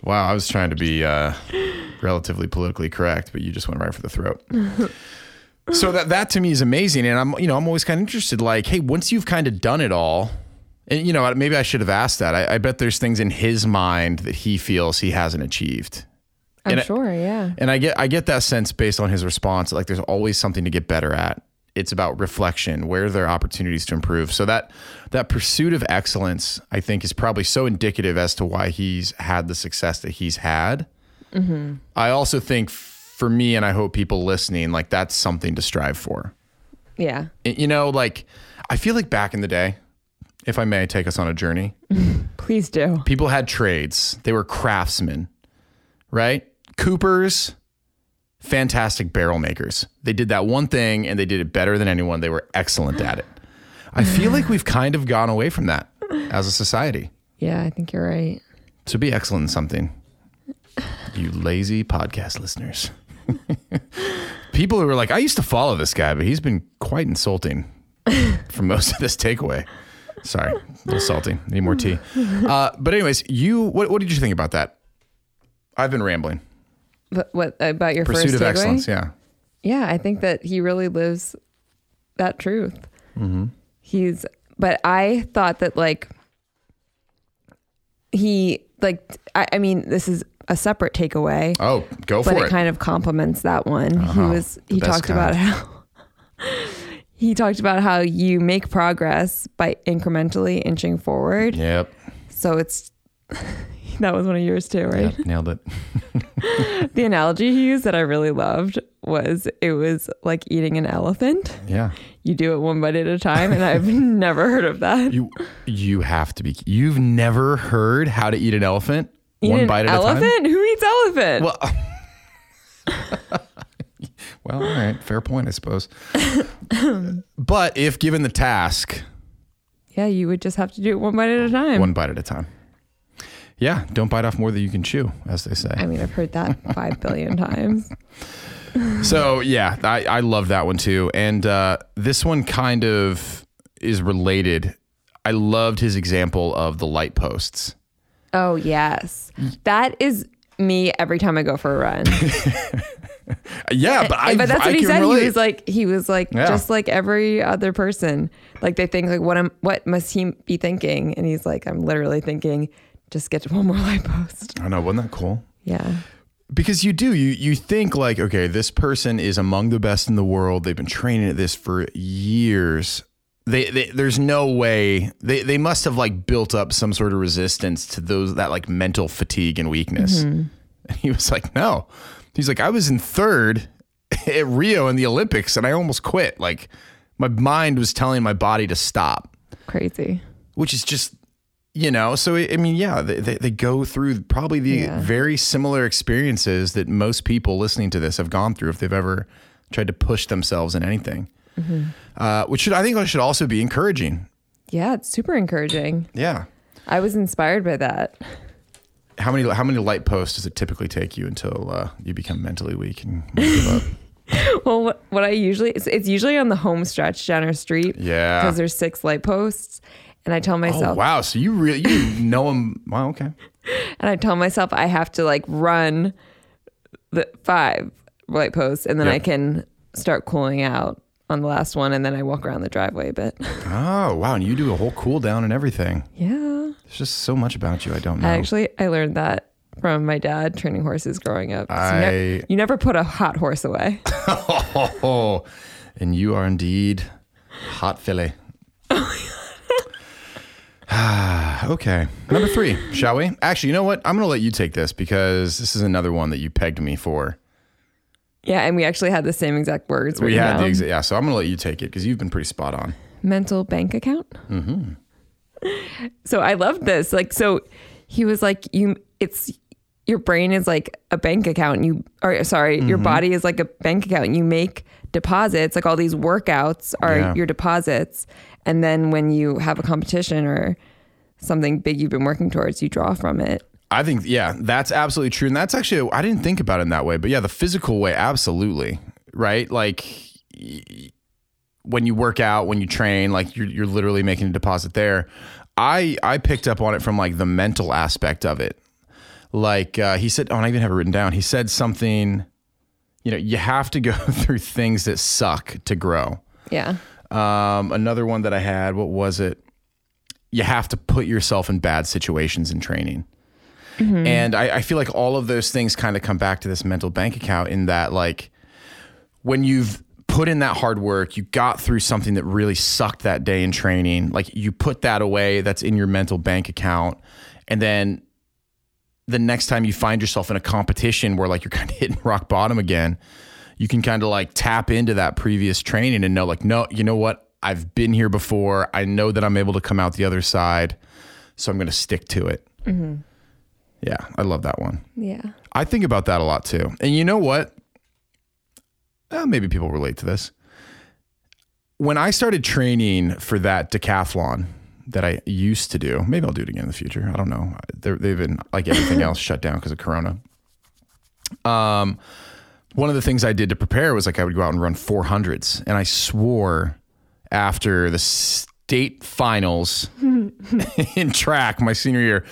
Wow. I was trying to be uh, relatively politically correct, but you just went right for the throat. So that, that to me is amazing. And I'm, you know, I'm always kind of interested, like, hey, once you've kind of done it all, and, you know, maybe I should have asked that. I, I bet there's things in his mind that he feels he hasn't achieved. I'm and sure, I, yeah. And I get I get that sense based on his response. Like, there's always something to get better at. It's about reflection. Where are there opportunities to improve? So that that pursuit of excellence, I think, is probably so indicative as to why he's had the success that he's had. Mm-hmm. I also think for me, and I hope people listening, like, that's something to strive for. Yeah. You know, like, I feel like back in the day, if I may take us on a journey. Please do. People had trades. They were craftsmen, right? Coopers, fantastic barrel makers. They did that one thing and they did it better than anyone. They were excellent at it. I feel like we've kind of gone away from that as a society. Yeah, I think you're right. So be excellent in something. You lazy podcast listeners. People who were like, I used to follow this guy, but he's been quite insulting for most of this takeaway. Sorry, a little salty. Need more tea. Uh, but anyways, you what, what did you think about that? I've been rambling. But what about your pursuit first of takeaway? Excellence? Yeah, yeah. I think that he really lives that truth. Mm-hmm. He's, but I thought that like he like I, I mean this is a separate takeaway. Oh, go for it. But it kind of complements that one. Uh-huh. He was he talked kind. about how. He talked about how you make progress by incrementally inching forward. Yep. So it's, that was one of yours too, right? Yep, nailed it. The analogy he used that I really loved was it was like eating an elephant. Yeah. You do it one bite at a time. And I've never heard of that. You, you have to be, you've never heard how to eat an elephant eat one an bite at elephant? a time? Who eats elephant? Well, Well, all right. Fair point, I suppose. But if given the task. Yeah, you would just have to do it one bite at a time. One bite at a time. Yeah. Don't bite off more than you can chew, as they say. I mean, I've heard that five billion times. So, yeah, I, I love that one, too. And uh, this one kind of is related. I loved his example of the light posts. Oh, yes. That is me every time I go for a run. Yeah, but I, but that's what I he said. Relate. He was like, he was like, yeah. Just like every other person, like they think like, what am, what must he be thinking? And he's like, I'm literally thinking, just get to one more light post. I know, wasn't that cool? Yeah, because you do, you you think like, okay, this person is among the best in the world. They've been training at this for years. They, they there's no way they they must have like built up some sort of resistance to those that like mental fatigue and weakness. Mm-hmm. And he was like, no. He's like, I was in third at Rio in the Olympics and I almost quit. Like my mind was telling my body to stop. Crazy. Which is just, you know, so I mean, yeah, they, they, they go through probably the yeah. very similar experiences that most people listening to this have gone through if they've ever tried to push themselves in anything, mm-hmm. uh, which should, I think should also be encouraging. Yeah, it's super encouraging. Yeah. I was inspired by that. How many how many light posts does it typically take you until uh, you become mentally weak and give up? Well, what, what I usually it's, it's usually on the home stretch down our street. Yeah, because there's six light posts, and I tell myself, oh, wow, so you really you know them? Wow, okay. And I tell myself I have to like run the five light posts, and then yep. I can start cooling out on the last one, and then I walk around the driveway a bit. Oh, wow, and you do a whole cool down and everything. Yeah. There's just so much about you I don't know. I actually, I learned that from my dad training horses growing up. I, you, never, you never put a hot horse away. Oh, and you are indeed hot filly. Okay. Number three, shall we? Actually, you know what? I'm going to let you take this because this is another one that you pegged me for. Yeah, and we actually had the same exact words. We had down. the exact, yeah, so I'm going to let you take it because you've been pretty spot on. mental bank account. Mm-hmm. So I loved this. Like, so he was like, you, it's, your brain is like a bank account and you are, sorry, mm-hmm. your body is like a bank account and you make deposits. Like all these workouts are yeah. your deposits. And then when you have a competition or something big you've been working towards, you draw from it. I think, yeah, that's absolutely true. And that's actually, I didn't think about it in that way, but yeah, the physical way, absolutely. Right? Like when you work out, when you train, like you're, you're literally making a deposit there. I, I picked up on it from like the mental aspect of it. Like uh, he said, oh, and I even have it written down. He said something, you know, you have to go through things that suck to grow. Yeah. Um, another one that I had, what was it? You have to put yourself in bad situations in training. Mm-hmm. And I, I feel like all of those things kind of come back to this mental bank account in that, like, when you've put in that hard work, you got through something that really sucked that day in training, like you put that away, that's in your mental bank account. And then the next time you find yourself in a competition where like you're kind of hitting rock bottom again, you can kind of like tap into that previous training and know like, no, you know what? I've been here before. I know that I'm able to come out the other side. So I'm going to stick to it. Mm-hmm. Yeah, I love that one. Yeah. I think about that a lot too. And you know what? Uh, maybe people relate to this. When I started training for that decathlon that I used to do, maybe I'll do it again in the future. I don't know. They're, they've been like everything else shut down because of Corona. Um, one of the things I did to prepare was like I would go out and run four hundreds. And I swore after the state finals in track my senior year,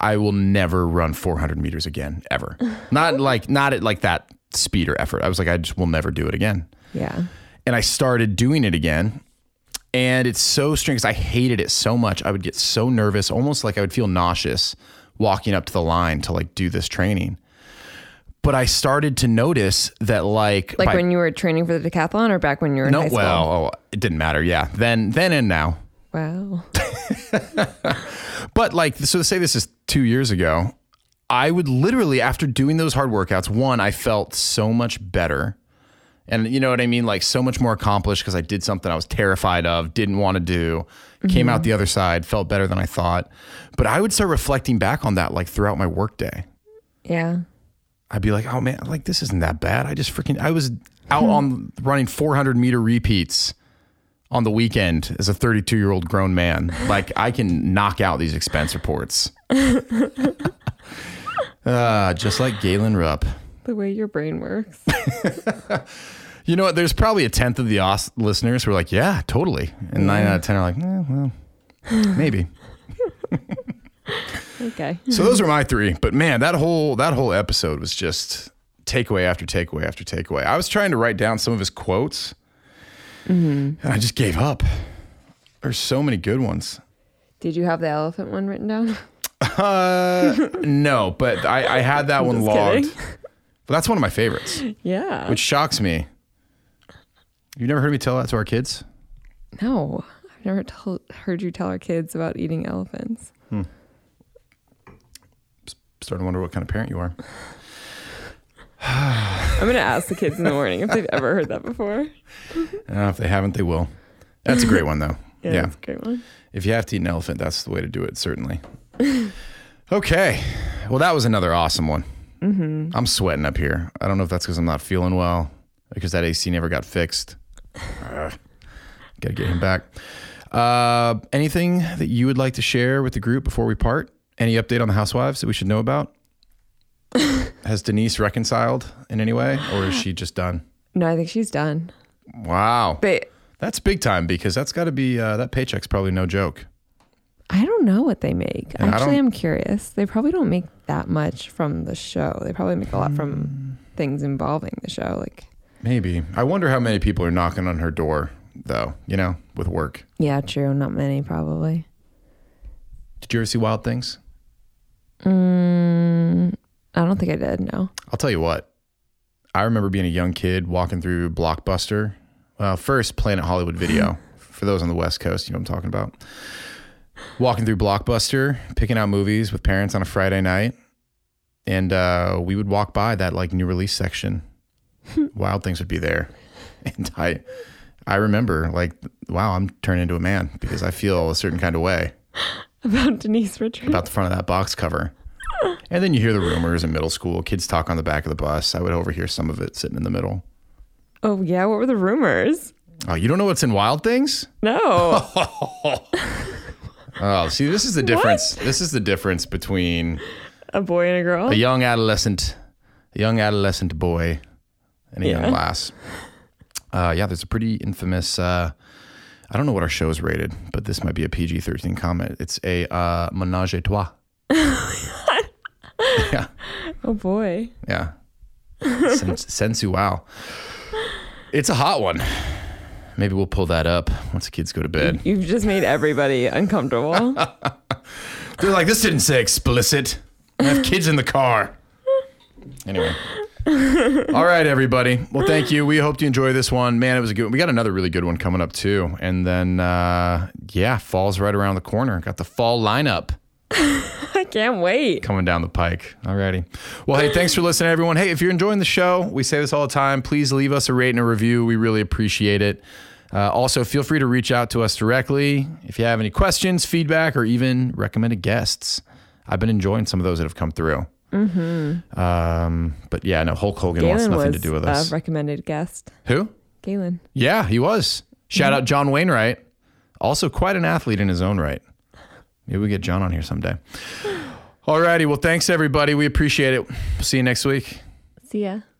I will never run four hundred meters again, ever. Not like, not at like that speed or effort. I was like, I just will never do it again. Yeah. And I started doing it again. And it's so strange because I hated it so much. I would get so nervous, almost like I would feel nauseous walking up to the line to like do this training. But I started to notice that like... Like by, when you were training for the decathlon or back when you were in no, high school? Well, oh, it didn't matter. Yeah. Then, then and now. Wow. But like, so to say this is two years ago, I would literally, after doing those hard workouts, one, I felt so much better. And you know what I mean? Like so much more accomplished because I did something I was terrified of, didn't want to do, mm-hmm. came out the other side, felt better than I thought. But I would start reflecting back on that like throughout my workday. Yeah. I'd be like, oh man, like this isn't that bad. I just freaking, I was out on running four hundred meter repeats on the weekend as a thirty-two year old grown man. Like I can knock out these expense reports. uh, just like Galen Rupp. The way your brain works. You know what? There's probably a tenth of the os- listeners who are like, yeah, totally. And yeah. nine out of ten are like, eh, well, maybe. Okay. So those are my three, but man, that whole, that whole episode was just takeaway after takeaway after takeaway. I was trying to write down some of his quotes. Mm-hmm. And I just gave up. There's so many good ones. Did you have the elephant one written down? Uh, no, but I, I had that I'm one logged. Kidding. But that's one of my favorites. Yeah. Which shocks me. You've never heard me tell that to our kids? No, I've never told, heard you tell our kids about eating elephants. Hmm. Starting to wonder what kind of parent you are. I'm going to ask the kids in the morning if they've ever heard that before. uh, if they haven't, they will. That's a great one, though. Yeah, yeah, that's a great one. If you have to eat an elephant, that's the way to do it, certainly. Okay. Well, that was another awesome one. Mm-hmm. I'm sweating up here. I don't know if that's because I'm not feeling well, because that A C never got fixed. Ugh. Gotta get him back. Uh, anything that you would like to share with the group before we part? Any update on the Housewives that we should know about? Has Denise reconciled in any way, or is she just done? No, I think she's done. Wow. But that's big time, because that's got to be, uh, that paycheck's probably no joke. I don't know what they make. And Actually, I'm curious. They probably don't make that much from the show. They probably make a lot from things involving the show. Like maybe. I wonder how many people are knocking on her door, though, you know, with work. Yeah, true. Not many, probably. Did you ever see Wild Things? Mm, I don't think I did, no. I'll tell you what. I remember being a young kid walking through Blockbuster. Well, first, Planet Hollywood Video. For those on the West Coast, you know what I'm talking about. Walking through Blockbuster, picking out movies with parents on a Friday night. And uh, we would walk by that like new release section. Wild Things would be there. And I I remember like, wow, I'm turning into a man because I feel a certain kind of way about Denise Richards, about the front of that box cover. And then you hear the rumors in middle school, kids talk on the back of the bus. I would overhear some of it sitting in the middle. Oh yeah. What were the rumors? Oh, you don't know what's in Wild Things? No. Oh, see, this is the difference. What? This is the difference between a boy and a girl, a young adolescent, a young adolescent boy and a yeah. young lass. Uh, yeah, there's a pretty infamous, uh, I don't know what our show's rated, but this might be a P G thirteen comment. It's a uh, menage a trois. Yeah. Oh, boy. Yeah. Sen- sensual. It's a hot one. Maybe we'll pull that up once the kids go to bed. You've just made everybody uncomfortable. They're like, this didn't say explicit. I have kids in the car. Anyway. All right, everybody. Well, thank you. We hope you enjoy this one. Man, it was a good one. We got another really good one coming up, too. And then, uh, yeah, fall's right around the corner. Got the fall lineup. I can't wait. Coming down the pike. All righty. Well, hey, thanks for listening, everyone. Hey, if you're enjoying the show, we say this all the time. Please leave us a rate and a review. We really appreciate it. Uh, also, feel free to reach out to us directly if you have any questions, feedback, or even recommended guests. I've been enjoying some of those that have come through. Mm-hmm. Um, but yeah, no, Hulk Hogan Galen wants nothing was, to do with us. Uh, recommended guest. Who? Galen. Yeah, he was. Shout mm-hmm. out John Wainwright. Also quite an athlete in his own right. Maybe we get John on here someday. All righty. Well, thanks everybody. We appreciate it. See you next week. See ya.